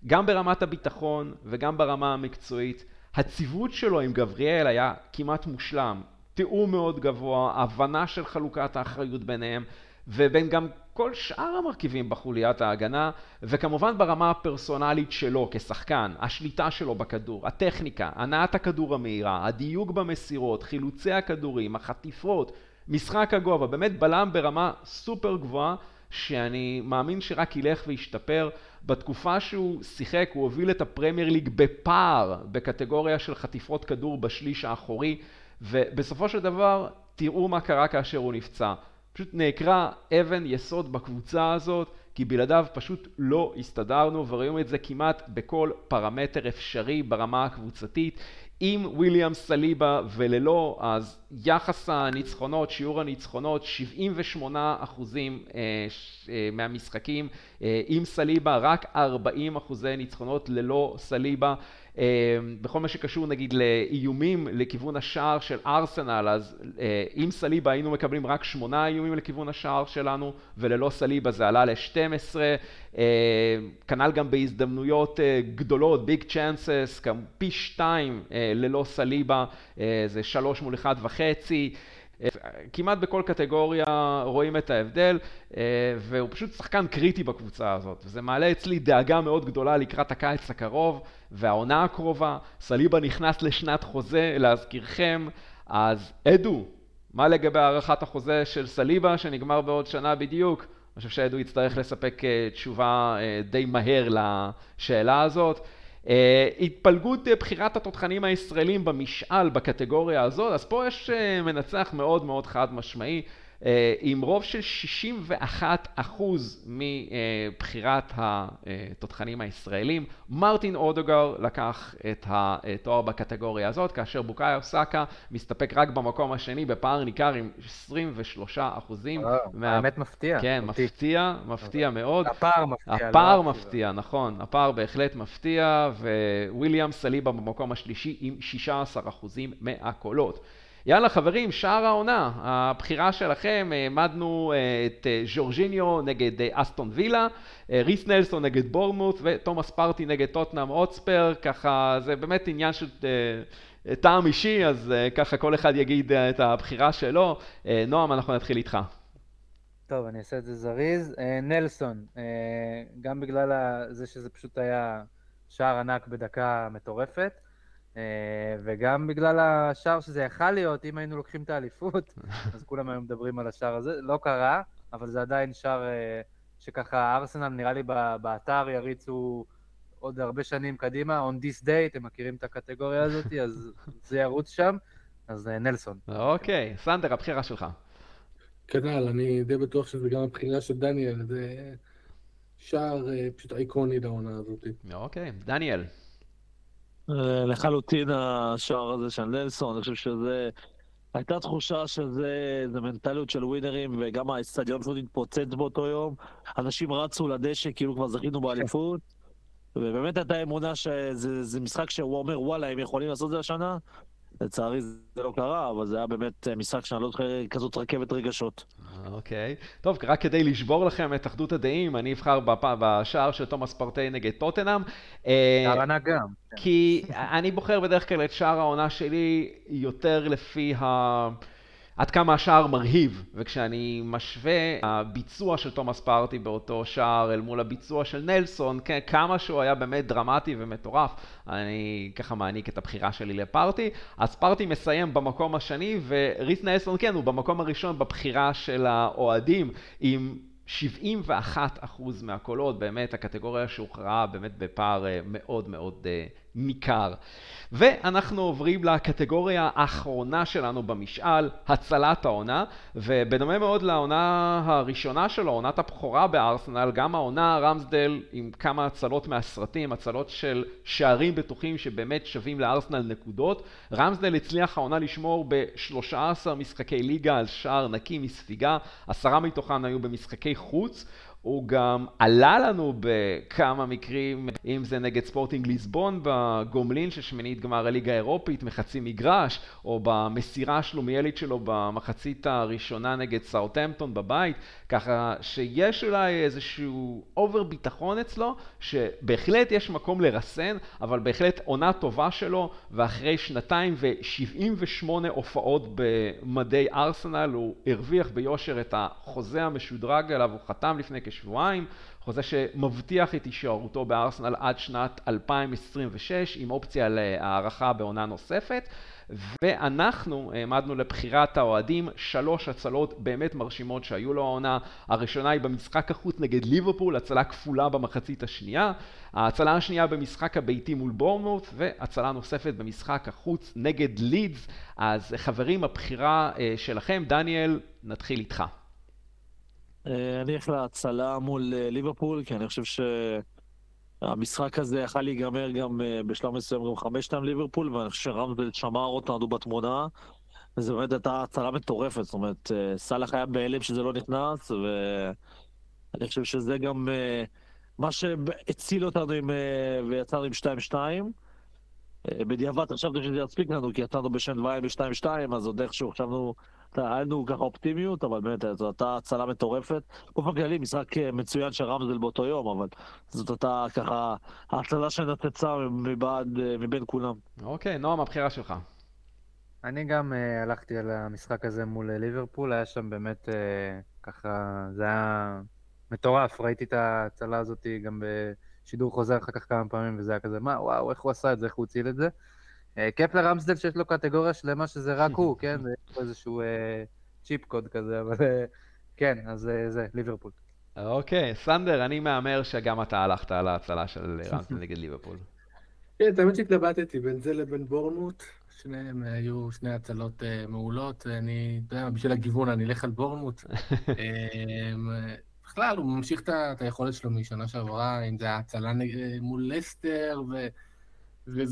גם ברמת הביטחון וגם ברמה המקצועית. הציוות שלו עם גבריאל היה כמעט מושלם. תיאום מאוד גבוה, הבנה של חלוקת האחריות ביניהם, ובין גם כל שאר המרכיבים בחוליית ההגנה, וכמובן ברמה הפרסונלית שלו כשחקן, השליטה שלו בכדור, הטכניקה, הנעת הכדור המהירה, הדיוק במסירות, חילוצי הכדורים, החטיפות, משחק הגובה, באמת בלם ברמה סופר גבוהה, שאני מאמין שרק ילך וישתפר. בתקופה שהוא שיחק, הוא הוביל את הפרמייר ליג בפער, בקטגוריה של חטיפות כדור בשליש האחורי, ובסופו של דבר תראו מה קרה כאשר הוא נפצע. פשוט נעקרה אבן יסוד בקבוצה הזאת, כי בלעדיו פשוט לא הסתדרנו, וראינו את זה כמעט בכל פרמטר אפשרי ברמה הקבוצתית. עם וויליאם סליבה וללא, אז יחס הניצחונות, שיעור הניצחונות, שבעים ושמונה אחוזים מהמשחקים, עם סליבה רק ארבעים אחוזי ניצחונות ללא סליבה. בכל מה שקשור נגיד לאיומים לכיוון השער של ארסנל, אז עם סליבה היינו מקבלים רק שמונה איומים לכיוון השער שלנו, וללא סליבה זה עלה ל-שתים עשרה, כנ"ל גם בהזדמנויות גדולות, ביג צ'אנסס, גם פי שתיים ללא סליבה, זה שלוש מול אחד וחצי, כמעט בכל קטגוריה רואים את ההבדל, והוא פשוט שחקן קריטי בקבוצה הזאת, וזה מעלה אצלי דאגה מאוד גדולה לקראת הקיץ הקרוב והעונה הקרובה. סליבה נכנס לשנת חוזה, להזכירכם, אז אדו, מה לגבי הערכת החוזה של סליבה שנגמר בעוד שנה בדיוק? אני חושב שאדו יצטרך לספק תשובה די מהר לשאלה הזאת. התפלגות בחירת התותחנים הישראלים במשאל בקטגוריה הזאת, אז פה יש מנצח מאוד מאוד חד משמעי, עם רוב של שישים ואחד אחוז מבחירת התותחנים הישראלים. מרטין אודוגארד לקח את התואר בקטגוריה הזאת, כאשר בוקאיו סאקה מסתפק רק במקום השני בפער ניכר עם עשרים ושלושה אחוז. האמת מפתיע. כן, מפתיע, מפתיע מאוד. הפער מפתיע. הפער מפתיע, נכון. הפער בהחלט מפתיע, וויליאם סליבה במקום השלישי עם שישה עשר אחוז מהקולות. יאללה חברים, שער העונה, הבחירה שלכם, העמדנו את ז'ורג'יניו נגד אסטון וילה, ריס נלסון נגד בורמות ותומאס פרטי נגד טוטנהאם הוטספר, ככה זה באמת עניין של טעם אישי, אז ככה כל אחד יגיד את הבחירה שלו. נועם, אנחנו נתחיל איתך. טוב, אני אעשה את זה זריז. נלסון, גם בגלל זה שזה פשוט היה שער ענק בדקה מטורפת, וגם בגלל השער שזה יכל להיות, אם היינו לוקחים את האליפות, אז כולם היום מדברים על השער הזה, לא קרה, אבל זה עדיין שער שככה ארסנל נראה לי באתר יריצו עוד הרבה שנים קדימה, on this day, אתם מכירים את הקטגוריה הזאת, אז זה ירוץ שם, אז נלסון. אוקיי, סנדר, הבחירה שלך. כנ"ל, אני די בטוח שזה גם הבחירה של דניאל, זה שער פשוט איקוני לעונה הזאת. אוקיי, דניאל. לחלוטין השער הזה של נלסון, אני חושב שזה הייתה תחושה שזה מנטליות של ווינרים, וגם האצטדיון פשוט התפוצץ באותו יום, אנשים רצו לדשא כאילו כבר זכינו באליפות, ובאמת הייתה אמונה שזה משחק שהוא אומר וואלה הם יכולים לעשות את זה השנה. לצערי זה לא קרה, אבל זה היה באמת משחק שנעלות כזאת רכבת רגשות. אוקיי. טוב, רק כדי לשבור לכם את אחדות הדעים, אני אבחר בשער של תומאס פרטי נגד טוטנהאם. שערנה גם. כי אני בוחר בדרך כלל את שער העונה שלי יותר לפי ה... עד כמה השער מרהיב, וכשאני משווה הביצוע של תומאס פרטי באותו שער אל מול הביצוע של נלסון, כמה שהוא היה באמת דרמטי ומטורף, אני ככה מעניק את הבחירה שלי לפרטי. אז פרטי מסיים במקום השני, וריס נלסון כן, הוא במקום הראשון בבחירה של האוהדים, עם שבעים ואחד אחוז מהקולות, באמת הקטגוריה שהוכרעה באמת בפער מאוד מאוד ניכר. ואנחנו עוברים לקטגוריה האחרונה שלנו במשאל, הצלת העונה, ובדומה מאוד לעונה הראשונה שלו, עונת הבכורה בארסנל, גם העונה רמסדל עם כמה הצלות מהסרטים, הצלות של שערים בטוחים שבאמת שווים לארסנל נקודות. רמסדל הצליח העונה לשמור ב-שלושה עשר משחקי ליגה על שער נקי מספיגה, עשרה מתוכן היו במשחקי חוץ, הוא גם עלה לנו בכמה מקרים, אם זה נגד ספורטינג ליסבון בגומלין ששמינית גמר הליגה האירופית מחצי מגרש, או במסירה השלומיאלית שלו במחצית הראשונה נגד סאות'המפטון בבית, ככה שיש אולי איזשהו אובר ביטחון אצלו, שבהחלט יש מקום לרסן, אבל בהחלט עונה טובה שלו, ואחרי שנתיים ושבעים ושמונה הופעות במדי ארסנל, הוא הרוויח ביושר את החוזה המשודרג עליו, הוא חתם לפני כשבועיים, חוזה שמבטיח את הישארותו בארסנל עד שנת אלפיים עשרים ושש, עם אופציה להערכה בעונה נוספת, ואנחנו העמדנו לבחירת האוהדים שלוש הצלות באמת מרשימות שהיו לו העונה. הראשונה היא במשחק החוץ נגד ליברפול, הצלה כפולה במחצית השנייה, ההצלה השנייה במשחק הביתי מול בורנמות' והצלה נוספת במשחק החוץ נגד לידס. אז חברים, הבחירה שלכם. דניאל, נתחיל איתך. אני הולך להצלה מול ליברפול, כי אני חושב ש... המשחק הזה יכל להיגמר גם בשלב מסוים גם חמש שתיים ליברפול, ואני חושב שרמסדל שמר אותנו בתמונה, וזו באמת הייתה הצלה מטורפת. זאת אומרת, סלח היה בהלם שזה לא נכנס, ואני חושב שזה גם מה שהציל אותנו עם... ויצאנו עם שתיים שתיים. בדיעבד חשבנו שזה יצפיק לנו, כי יצאנו בשנתיים ב-שתיים שתיים, אז עוד איכשהו חשבנו, היינו ככה אופטימיות, אבל באמת זאת הייתה הצלה מטורפת. באופן כללי, משחק מצוין של רמזל באותו יום, אבל זאת הייתה ככה ההצלה שנתצה מבעד, מבין כולם. אוקיי, נועם, הבחירה שלך. אני גם uh, הלכתי על המשחק הזה מול ליברפול, היה שם באמת uh, ככה, זה היה מטורף, ראיתי את ההצלה הזאת גם בשידור חוזר אחר כך כמה פעמים, וזה היה כזה, מה, וואו, איך הוא עשה את זה, איך הוא הציל את זה. כיף לרמסדל שיש לו קטגוריה שלמה שזה רק הוא, כן? זה איזשהו צ'יפ קוד כזה, אבל כן, אז זה, ליברפול. אוקיי, סנדר, אני מאמר שגם אתה הלכת על ההצלה של רמסדל נגד ליברפול. כן, תמיד שהתלבטתי בין זה לבין בורנמות', שניהם היו שני הצלות מעולות, אני, אתה יודע, בשביל הגיוון, אני אלך על בורנמות'. בכלל, הוא ממשיך את היכולת שלו משנה שעברה, אם זה ההצלה מול לסטר, ו...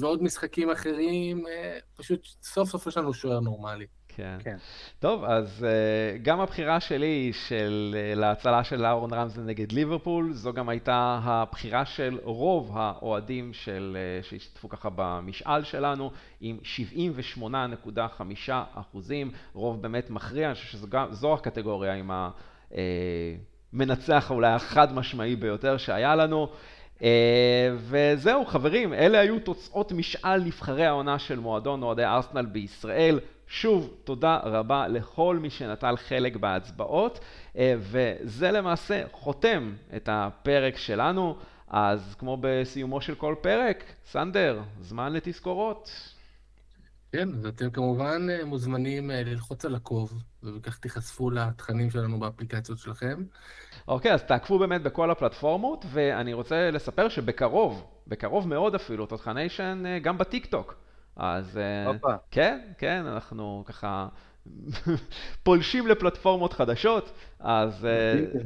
ועוד משחקים אחרים, פשוט סוף סוף יש לנו שוער נורמלי. כן. טוב, אז גם הבחירה שלי של להצלה של אהרון רמזל נגד ליברפול, זו גם הייתה הבחירה של רוב האוהדים של שהשתתפו ככה במשאל שלנו, עם שבעים ושמונה נקודה חמש אחוז. רוב באמת מכריע, שזו הקטגוריה עם המנצח אולי החד משמעי ביותר שהיה לנו. וזהו חברים, אלה היו תוצאות משאל נבחרי העונה של מועדון אוהדי ארסנל בישראל. שוב, תודה רבה לכל מי שנטל חלק בהצבעות, וזה למעשה חותם את הפרק שלנו. אז כמו בסיומו של כל פרק, סנדר, זמן לתזכורות. כן, אז אתם כמובן מוזמנים ללחוץ על עקוב, ובכך תיחשפו לתכנים שלנו באפליקציות שלכם. אוקיי, אז תעקפו באמת בכל הפלטפורמות, ואני רוצה לספר שבקרוב, בקרוב מאוד אפילו, Tot Nation גם בטיקטוק. אז אופה. כן, כן, אנחנו ככה פולשים לפלטפורמות חדשות, אז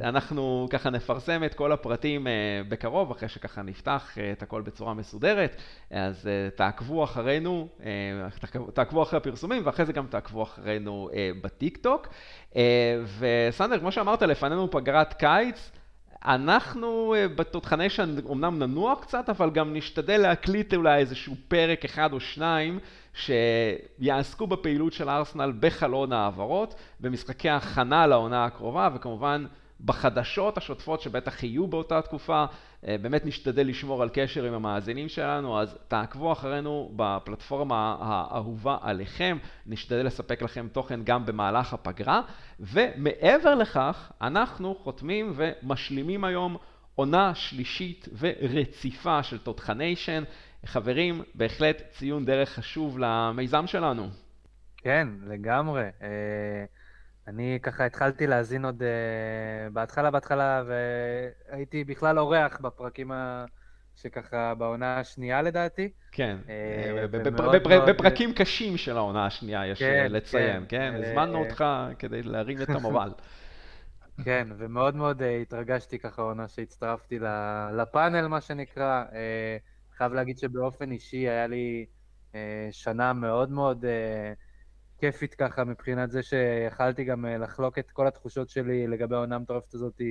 אנחנו ככה נפרסם את כל הפרטים בקרוב, אחרי שככה נפתח את הכל בצורה מסודרת. אז תעקבו אחרינו, תעקבו אחרי הפרסומים, ואחרי זה גם תעקבו אחרינו בטיקטוק. וסנדר, כמו שאמרת, לפנינו פגרת קיץ, אנחנו בתותחני שאומנם ננוח קצת, אבל גם נשתדל להקליט אולי איזשהו פרק אחד או שניים, שיעסקו בפעילות של ארסנל בחלון העברות, במשחקי ההכנה לעונה הקרובה, וכמובן בחדשות השוטפות שבטח יהיו באותה תקופה. באמת נשתדל לשמור על קשר עם המאזינים שלנו, אז תעקבו אחרינו בפלטפורמה האהובה עליכם, נשתדל לספק לכם תוכן גם במהלך הפגרה, ומעבר לכך אנחנו חותמים ומשלימים היום עונה שלישית ורציפה של Tot Nation. חברים, בהחלט ציון דרך חשוב למיזם שלנו. כן, לגמרי. אני ככה התחלתי להזין עוד בהתחלה בהתחלה, והייתי בכלל אורח בפרקים שככה בעונה השנייה לדעתי. כן, בפרקים קשים של העונה השנייה יש לציין, כן? הזמנו אותך כדי להרים את המובל. כן, ומאוד מאוד התרגשתי ככה עונה שהצטרפתי לפאנל מה שנקרא. חייב להגיד שבאופן אישי היה לי שנה מאוד מאוד כיפית ככה מבחינת זה שיכלתי גם לחלוק את כל התחושות שלי לגבי העונה המטורפת הזאת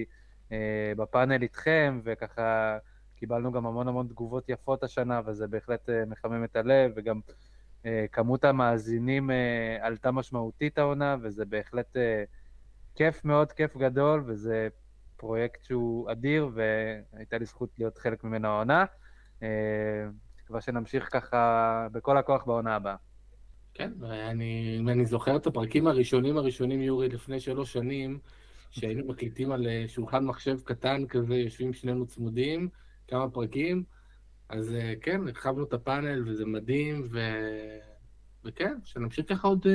בפאנל איתכם, וככה קיבלנו גם המון המון תגובות יפות השנה, וזה בהחלט מחמם את הלב, וגם כמות המאזינים עלתה משמעותית העונה, וזה בהחלט כיף מאוד, כיף גדול, וזה פרויקט שהוא אדיר, והייתה לי זכות להיות חלק ממנו העונה. כבר שנמשיך ככה בכל הכוח בעונה הבאה. כן, ואני, אני זוכר את הפרקים הראשונים הראשונים, יורי, לפני שלוש שנים, שהיינו מקליטים על שולחן מחשב קטן כזה, יושבים שנינו צמודים, כמה פרקים, אז כן, הרחבנו את הפאנל וזה מדהים, ו... וכן, שנמשיך ככה עוד,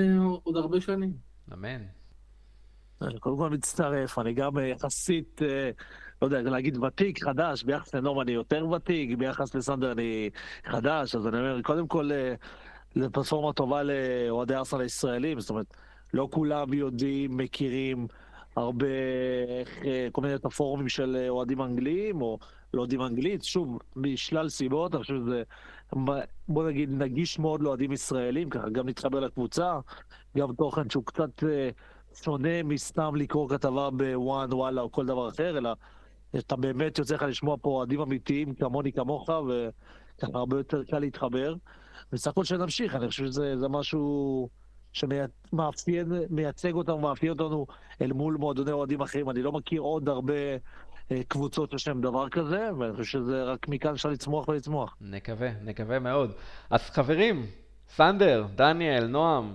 עוד הרבה שנים. אמן. אני קודם כל מצטרף, אני גם יחסית, לא יודע, להגיד ותיק, חדש, ביחס לנורם אני יותר ותיק, ביחס לסנדר אני חדש, אז אני אומר, קודם כל, זה פלטפורמה טובה לאוהדי ארסנל הישראלים, זאת אומרת, לא כולם יודעים, מכירים הרבה, כל מיני פלטפורמים של אוהדים אנגליים, או לא יודעים אנגלית, שוב, משלל סיבות, אני חושב שזה, בוא נגיד, נגיש מאוד לאוהדים ישראלים, ככה גם נתחבר לקבוצה, גם תוכן שהוא קצת... שונה מסתם לקרוא כתבה בוואן, וואלה, או כל דבר אחר, אלא אתה באמת יוצא לך לשמוע פה אוהדים אמיתיים כמוני כמוך, וככה הרבה יותר קל להתחבר. וסך הכל שנמשיך, אני חושב שזה משהו שמייצג אותנו, מאפיין אותנו אל מול מועדוני אוהדים אחרים. אני לא מכיר עוד הרבה קבוצות שיש להם דבר כזה, ואני חושב שזה רק מכאן אפשר לצמוח ולצמוח. נקווה, נקווה מאוד. אז חברים, סנדר, דניאל, נועם,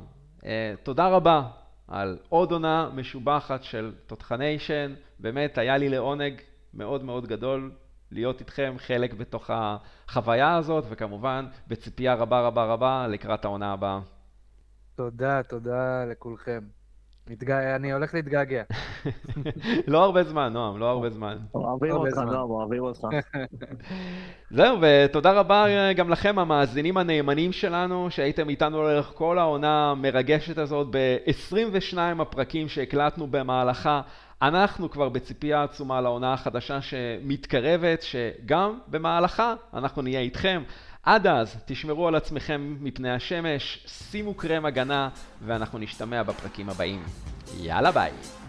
תודה רבה. על עוד עונה משובחת של תותח ניישן, באמת היה לי לעונג מאוד מאוד גדול להיות איתכם חלק בתוך החוויה הזאת, וכמובן בציפייה רבה רבה רבה לקראת העונה הבאה. תודה, תודה לכולכם. אני הולך להתגעגע. לא הרבה זמן, נועם, לא הרבה זמן. אוהבים אותך, נועם, אוהבים אותך. זהו, ותודה רבה גם לכם, המאזינים הנאמנים שלנו, שהייתם איתנו לאורך כל העונה המרגשת הזאת, ב-עשרים ושניים הפרקים שהקלטנו במהלכה. אנחנו כבר בציפייה עצומה לעונה החדשה שמתקרבת, שגם במהלכה אנחנו נהיה איתכם. עד אז, תשמרו על עצמכם מפני השמש, שימו קרם הגנה, ואנחנו נשתמע בפרקים הבאים. יאללה ביי.